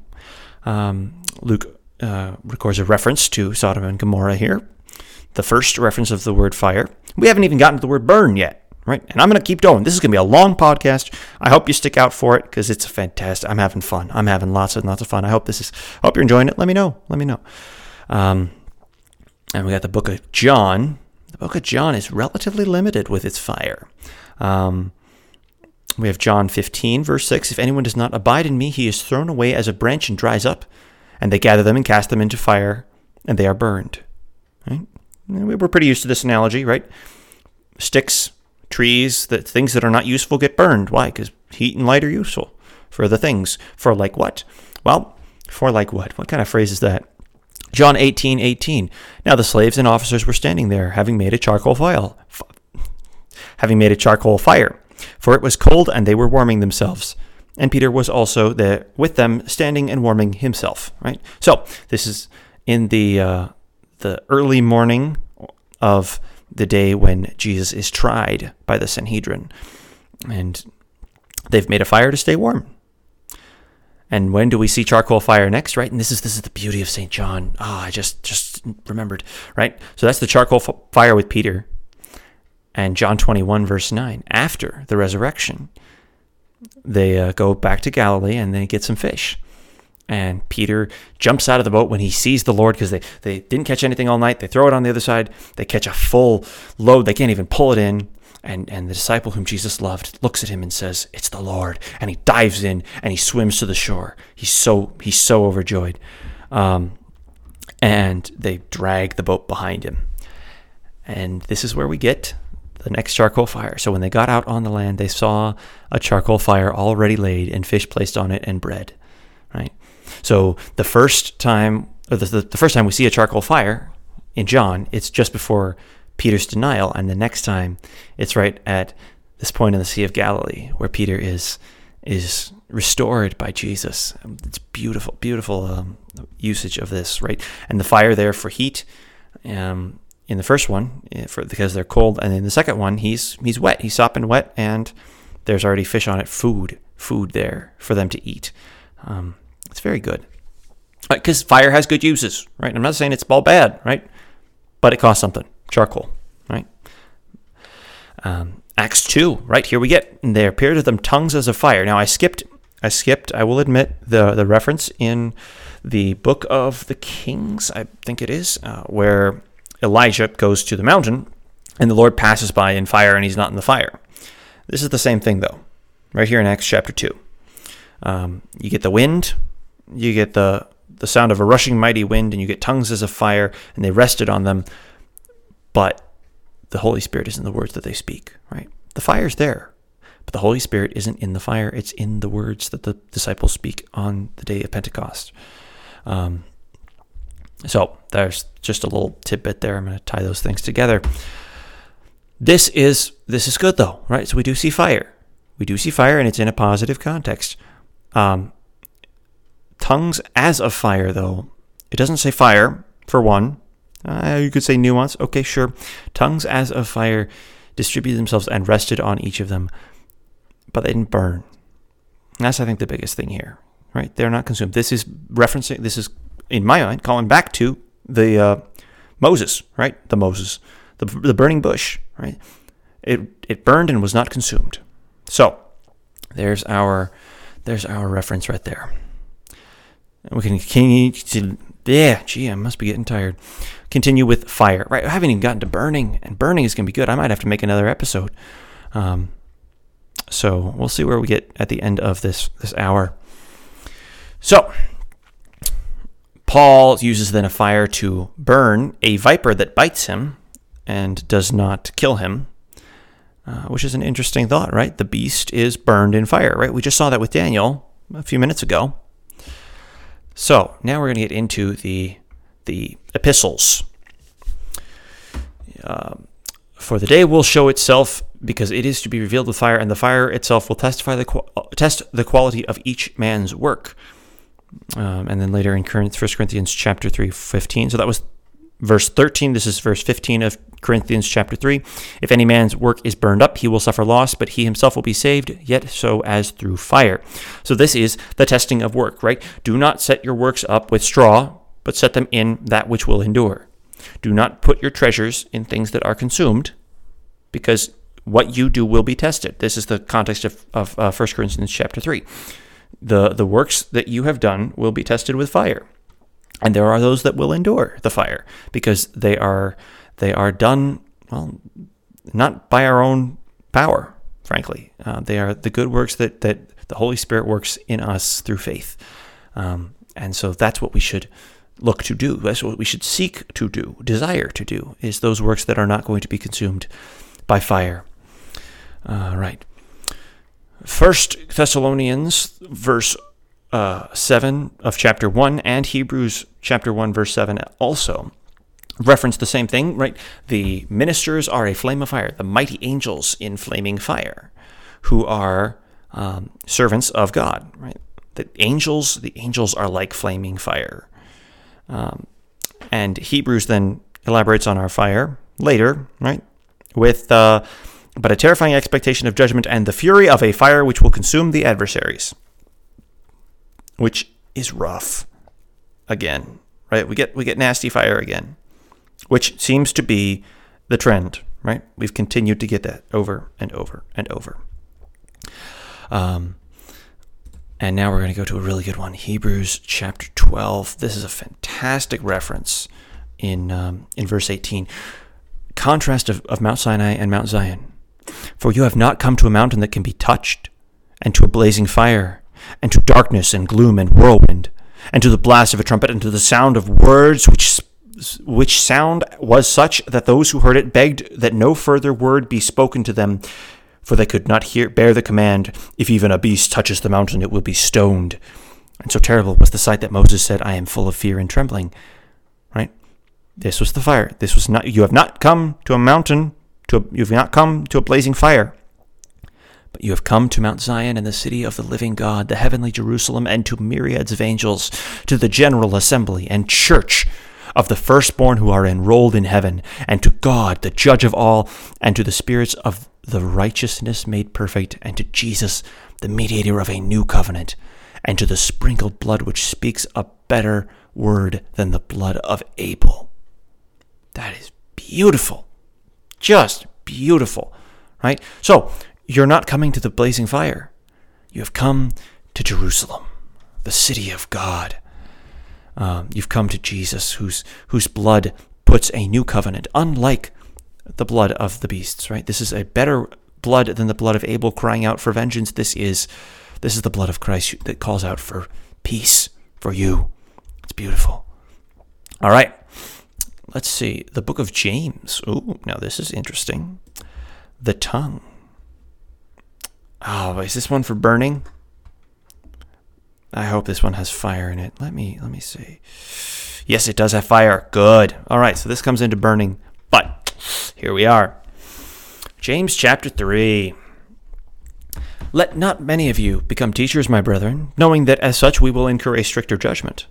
Um, Luke uh, records a reference to Sodom and Gomorrah here, the first reference of the word fire. We haven't even gotten to the word burn yet, right? And I'm going to keep going. This is going to be a long podcast. I hope you stick out for it, because it's fantastic. I'm having fun. I'm having lots and lots of fun. I hope this is. I hope you're enjoying it. Let me know. Let me know. Um, and we got the book of John. The book of John is relatively limited with its fire. Um, We have John fifteen, verse six, "If anyone does not abide in me, he is thrown away as a branch and dries up, and they gather them and cast them into fire, and they are burned." Right? We're pretty used to this analogy, right? Sticks, trees, that things that are not useful get burned. Why? Because heat and light are useful for the things. For like what? Well, for like what? What kind of phrase is that? John eighteen, eighteen, "Now the slaves and officers were standing there, having made a charcoal fire, f- having made a charcoal fire. For it was cold, and they were warming themselves. And Peter was also there with them, standing and warming himself." Right. So this is in the uh, the early morning of the day when Jesus is tried by the Sanhedrin, and they've made a fire to stay warm. And when do we see charcoal fire next? Right. And this is this is the beauty of Saint John. Ah, oh, I just just remembered. Right. So that's the charcoal f- fire with Peter. And John twenty-one, verse nine, after the resurrection, they uh, go back to Galilee and they get some fish. And Peter jumps out of the boat when he sees the Lord, because they, they didn't catch anything all night. They throw it on the other side. They catch a full load. They can't even pull it in. And, and the disciple whom Jesus loved looks at him and says, "It's the Lord." And he dives in and he swims to the shore. He's so, he's so overjoyed. Um, and they drag the boat behind him. And this is where we get the next charcoal fire. "So when they got out on the land, they saw a charcoal fire already laid and fish placed on it and bread." Right? So the first time or the, the first time we see a charcoal fire in John, it's just before Peter's denial. And the next time it's right at this point in the Sea of Galilee where Peter is is restored by Jesus. It's beautiful, beautiful um, usage of this, right? And the fire there for heat. Um In the first one, for, because they're cold, and in the second one, he's he's wet, he's sopping wet, and there's already fish on it, food, food there for them to eat. Um, it's very good, because fire has good uses, right? I'm not saying it's all bad, right? But it costs something, charcoal, right? Um, Acts two, right? Here we get, "And there appeared to them tongues as of fire." Now I skipped, I skipped, I will admit, the the reference in the book of the Kings, I think it is, uh, where Elijah goes to the mountain, and the Lord passes by in fire, and he's not in the fire. This is the same thing, though, right here in Acts chapter two. Um, you get the wind, you get the, the sound of a rushing mighty wind, and you get tongues as of fire, and they rested on them, but the Holy Spirit isn't the words that they speak, right? The fire's there, but the Holy Spirit isn't in the fire. It's in the words that the disciples speak on the day of Pentecost. Um So there's just a little tidbit there. I'm going to tie those things together. This is this is good, though, right? So we do see fire. We do see fire, and it's in a positive context. Um, tongues as of fire, though. It doesn't say fire, for one. Uh, you could say nuance. Okay, sure. Tongues as of fire distributed themselves and rested on each of them, but they didn't burn. And that's, I think, the biggest thing here, right? They're not consumed. This is referencing, this is, in my mind, calling back to the uh, Moses, right? The Moses, the, the burning bush, right? It it burned and was not consumed. So there's our there's our reference right there. And we can continue. Yeah, gee, I must be getting tired. Continue with fire, right? I haven't even gotten to burning, and burning is going to be good. I might have to make another episode. Um, so we'll see where we get at the end of this this hour. So Paul uses then a fire to burn a viper that bites him and does not kill him, uh, which is an interesting thought, right? The beast is burned in fire, right? We just saw that with Daniel a few minutes ago. So now we're going to get into the the epistles. Uh, For the day will show itself, because it is to be revealed with fire, and the fire itself will testify the qu- test the quality of each man's work. Um, and then later in First Corinthians chapter three, fifteen. So that was verse thirteen. This is verse fifteen of Corinthians chapter three. "If any man's work is burned up, he will suffer loss, but he himself will be saved, yet so as through fire." So this is the testing of work, right? "Do not set your works up with straw, but set them in that which will endure. Do not put your treasures in things that are consumed, because what you do will be tested." This is the context of, of uh, First Corinthians chapter three. The the works that you have done will be tested with fire, and there are those that will endure the fire, because they are they are done, well, not by our own power, frankly. Uh, they are the good works that, that the Holy Spirit works in us through faith. Um, and so that's what we should look to do. That's what we should seek to do, desire to do, is those works that are not going to be consumed by fire. All right. First Thessalonians, verse uh, seven of chapter one, and Hebrews chapter one, verse seven also reference the same thing, right? The ministers are a flame of fire, the mighty angels in flaming fire, who are um, servants of God, right? The angels, the angels are like flaming fire. Um, and Hebrews then elaborates on our fire later, right? With... Uh, but a terrifying expectation of judgment and the fury of a fire which will consume the adversaries, which is rough again, right? We get we get nasty fire again, which seems to be the trend, right? We've continued to get that over and over and over. Um, and now we're going to go to a really good one, Hebrews chapter twelve. This is a fantastic reference in um, in verse eighteen. Contrast of, of Mount Sinai and Mount Zion. For you have not come to a mountain that can be touched, and to a blazing fire, and to darkness and gloom and whirlwind, and to the blast of a trumpet, and to the sound of words, which which sound was such that those who heard it begged that no further word be spoken to them, for they could not hear bear the command, if even a beast touches the mountain, it will be stoned. And so terrible was the sight that Moses said, I am full of fear and trembling. Right? This was the fire. This was not. You have not come to a mountain. To a, you have not come to a blazing fire, but you have come to Mount Zion and the city of the living God, the heavenly Jerusalem, and to myriads of angels, to the general assembly and church of the firstborn who are enrolled in heaven, and to God, the judge of all, and to the spirits of the righteousness made perfect, and to Jesus, the mediator of a new covenant, and to the sprinkled blood which speaks a better word than the blood of Abel. That is beautiful. Just beautiful, right? So, you're not coming to the blazing fire. You have come to Jerusalem, the city of God. Um, you've come to Jesus, whose whose blood puts a new covenant, unlike the blood of the beasts, right? This is a better blood than the blood of Abel crying out for vengeance. This is, this is the blood of Christ that calls out for peace for you. It's beautiful. All right. Let's see, the book of James. Ooh, now this is interesting. The tongue. Oh, is this one for burning? I hope this one has fire in it. Let me, let me see. Yes, it does have fire. Good. All right, so this comes into burning, but here we are. James chapter three. Let not many of you become teachers, my brethren, knowing that as such we will incur a stricter judgment.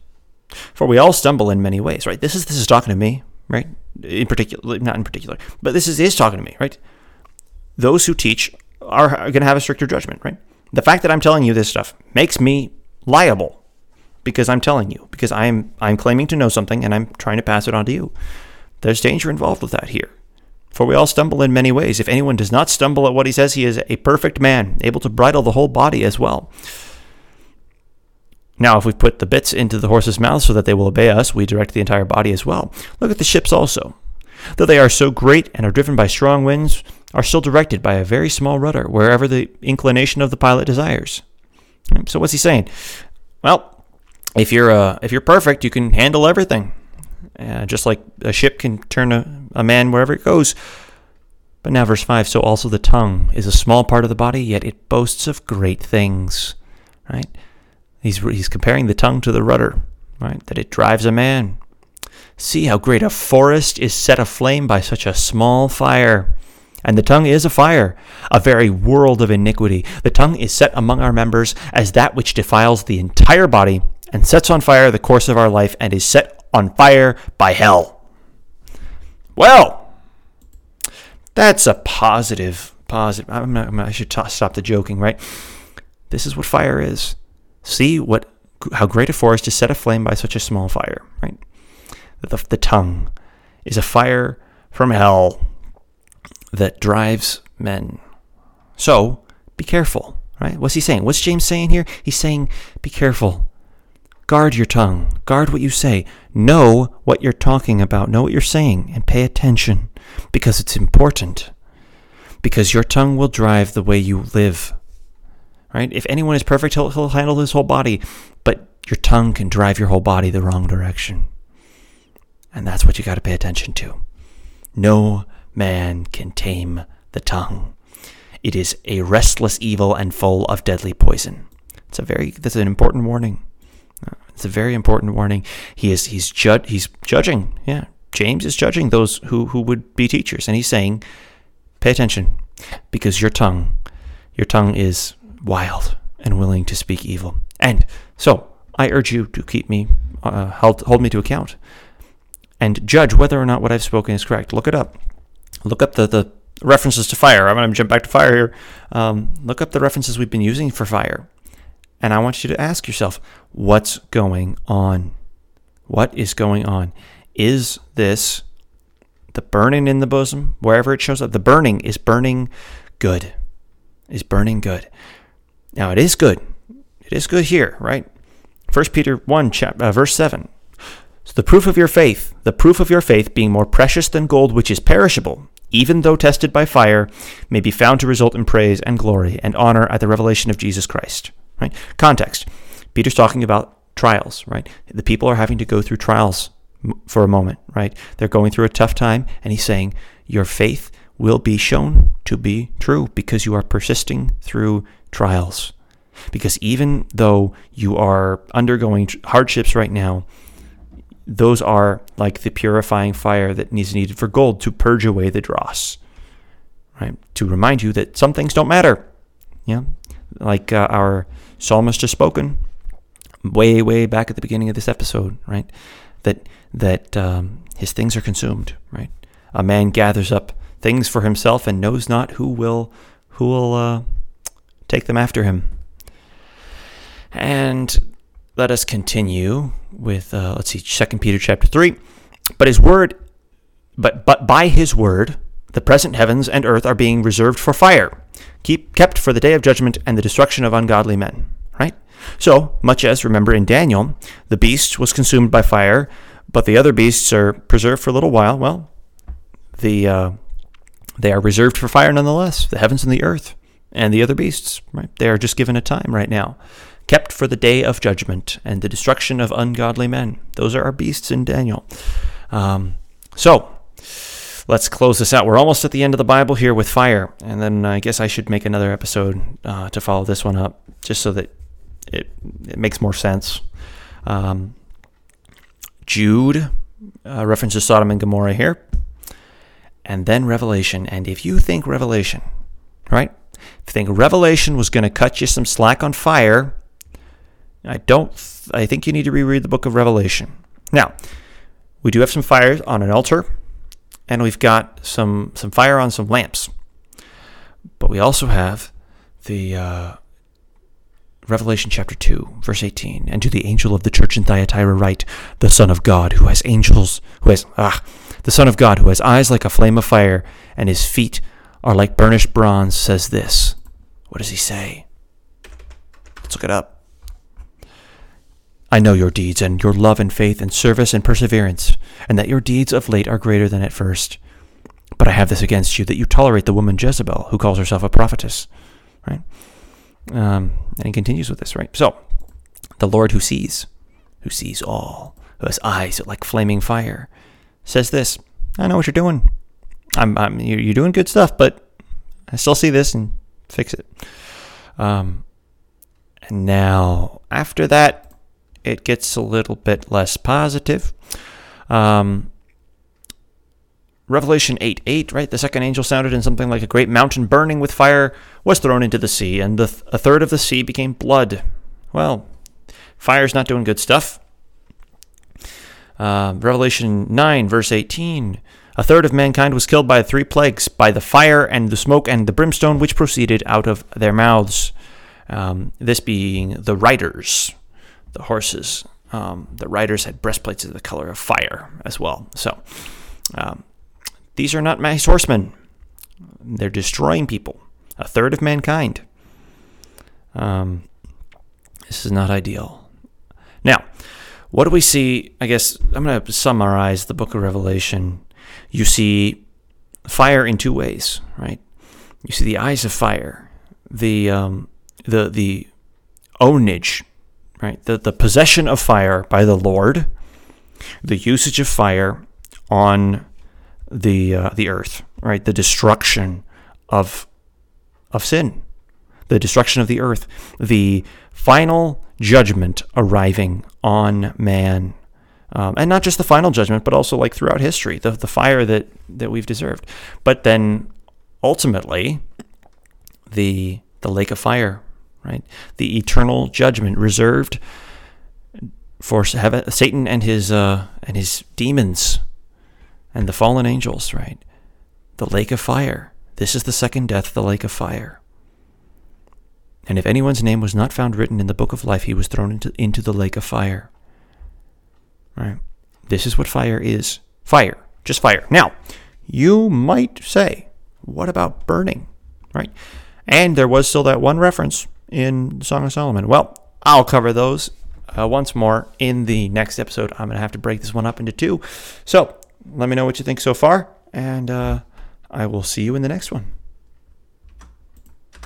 For we all stumble in many ways, right? This is this is talking to me, right? In particular, not in particular, but this is, is talking to me, right? Those who teach are, are going to have a stricter judgment, right? The fact that I'm telling you this stuff makes me liable because I'm telling you, because I'm I'm claiming to know something and I'm trying to pass it on to you. There's danger involved with that here. For we all stumble in many ways. If anyone does not stumble at what he says, he is a perfect man, able to bridle the whole body as well. Now, if we put the bits into the horses' mouths so that they will obey us, we direct the entire body as well. Look at the ships also. Though they are so great and are driven by strong winds, are still directed by a very small rudder, wherever the inclination of the pilot desires. So what's he saying? Well, if you're uh, if you're perfect, you can handle everything. Uh, just like a ship can turn a, a man wherever it goes. But now verse five, so also the tongue is a small part of the body, yet it boasts of great things. Right? He's he's comparing the tongue to the rudder, right? That it drives a man. See how great a forest is set aflame by such a small fire. And the tongue is a fire, a very world of iniquity. The tongue is set among our members as that which defiles the entire body and sets on fire the course of our life and is set on fire by hell. Well, that's a positive, positive. I'm not, I'm not, I should t- stop the joking, right? This is what fire is. See what how great a forest is set aflame by such a small fire, right? The, the tongue is a fire from hell that drives men. So, be careful, right? What's he saying? What's James saying here? He's saying, be careful. Guard your tongue. Guard what you say. Know what you're talking about. Know what you're saying, and pay attention, because it's important. because your tongue will drive the way you live. Right? If anyone is perfect, he'll, he'll handle his whole body, but your tongue can drive your whole body the wrong direction. And that's what you got to pay attention to. No man can tame the tongue. It is a restless evil and full of deadly poison. It's a very, that's an important warning. It's a very important warning. He is, he's ju- he's judging. Yeah. James is judging those who, who would be teachers. And he's saying, pay attention, because your tongue, your tongue is wild and willing to speak evil. And so I urge you to keep me, uh, hold, hold me to account and judge whether or not what I've spoken is correct. Look it up. Look up the, the references to fire. I'm going to jump back to fire here. Um, look up the references we've been using for fire. And I want you to ask yourself, what's going on? What is going on? Is this the burning in the bosom, wherever it shows up? The burning is burning good, is burning good. Now, it is good. It is good here, right? First Peter one, uh, verse seven. So the proof of your faith, the proof of your faith being more precious than gold, which is perishable, even though tested by fire, may be found to result in praise and glory and honor at the revelation of Jesus Christ. Right? Context. Peter's talking about trials, right? The people are having to go through trials for a moment, right? They're going through a tough time, and he's saying, your faith will be shown to be true because you are persisting through trials. Because even though you are undergoing hardships right now, those are like the purifying fire that is needed for gold to purge away the dross, right? To remind you that some things don't matter, yeah? Like uh, our psalmist has spoken way, way back at the beginning of this episode, right? That that um, his things are consumed, right? A man gathers up things for himself and knows not who will who will uh, take them after him. And let us continue with uh, let's see, Second Peter chapter three. But his word, but but by his word, the present heavens and earth are being reserved for fire, keep kept for the day of judgment and the destruction of ungodly men. Right? So, much as, remember, in Daniel, the beast was consumed by fire, but the other beasts are preserved for a little while. Well, the uh, they are reserved for fire nonetheless, the heavens and the earth and the other beasts. Right? They are just given a time right now, kept for the day of judgment and the destruction of ungodly men. Those are our beasts in Daniel. Um, so, let's close this out. We're almost at the end of the Bible here with fire, and then I guess I should make another episode uh, to follow this one up, just so that it, it makes more sense. Um, Jude uh, references Sodom and Gomorrah here, and then Revelation. And if you think Revelation, right? If you think Revelation was going to cut you some slack on fire, I don't. Th- I think you need to reread the book of Revelation. Now, we do have some fires on an altar. And we've got some, some fire on some lamps. But we also have the uh, Revelation chapter two, verse eighteen. And to the angel of the church in Thyatira write, the Son of God who has angels, who has, ah, the Son of God who has eyes like a flame of fire, and his feet are like burnished bronze, says this. What does he say? Let's look it up. I know your deeds, and your love and faith and service and perseverance, and that your deeds of late are greater than at first. But I have this against you, that you tolerate the woman Jezebel, who calls herself a prophetess. Right? Um, and he continues with this, right? So, the Lord who sees, who sees all, who has eyes like flaming fire, says this, I know what you're doing. I'm, I'm, you're doing good stuff, but I still see this and fix it. Um, and now, after that, it gets a little bit less positive. Um, Revelation eight eight, right? The second angel sounded, and something like a great mountain burning with fire was thrown into the sea, and the th- a third of the sea became blood. Well, fire's not doing good stuff. Uh, Revelation nine, verse eighteen. A third of mankind was killed by three plagues, by the fire and the smoke and the brimstone which proceeded out of their mouths. Um, this being the riders. The horses, um, the riders had breastplates of the color of fire as well. So um, these are not nice horsemen. They're destroying people, a third of mankind. Um, this is not ideal. Now, what do we see? I guess I'm going to summarize the book of Revelation. You see fire in two ways, right? You see the eyes of fire, the um, the the ownage, right? The the possession of fire by the Lord, the usage of fire on the uh, the earth, right? The destruction of of sin, the destruction of the earth, the final judgment arriving on man. Um, and not just the final judgment, but also like throughout history, the the fire that, that we've deserved. But then ultimately, the the lake of fire, right? The eternal judgment reserved for heaven, Satan and his uh, and his demons and the fallen angels, right? The lake of fire. This is the second death, the lake of fire. And if anyone's name was not found written in the book of life, he was thrown into, into the lake of fire. Right. This is what fire is. Fire. Just fire. Now, you might say, what about burning? Right? And there was still that one reference in the Song of Solomon. Well, I'll cover those uh, once more in the next episode. I'm going to have to break this one up into two. So, let me know what you think so far, and uh, I will see you in the next one.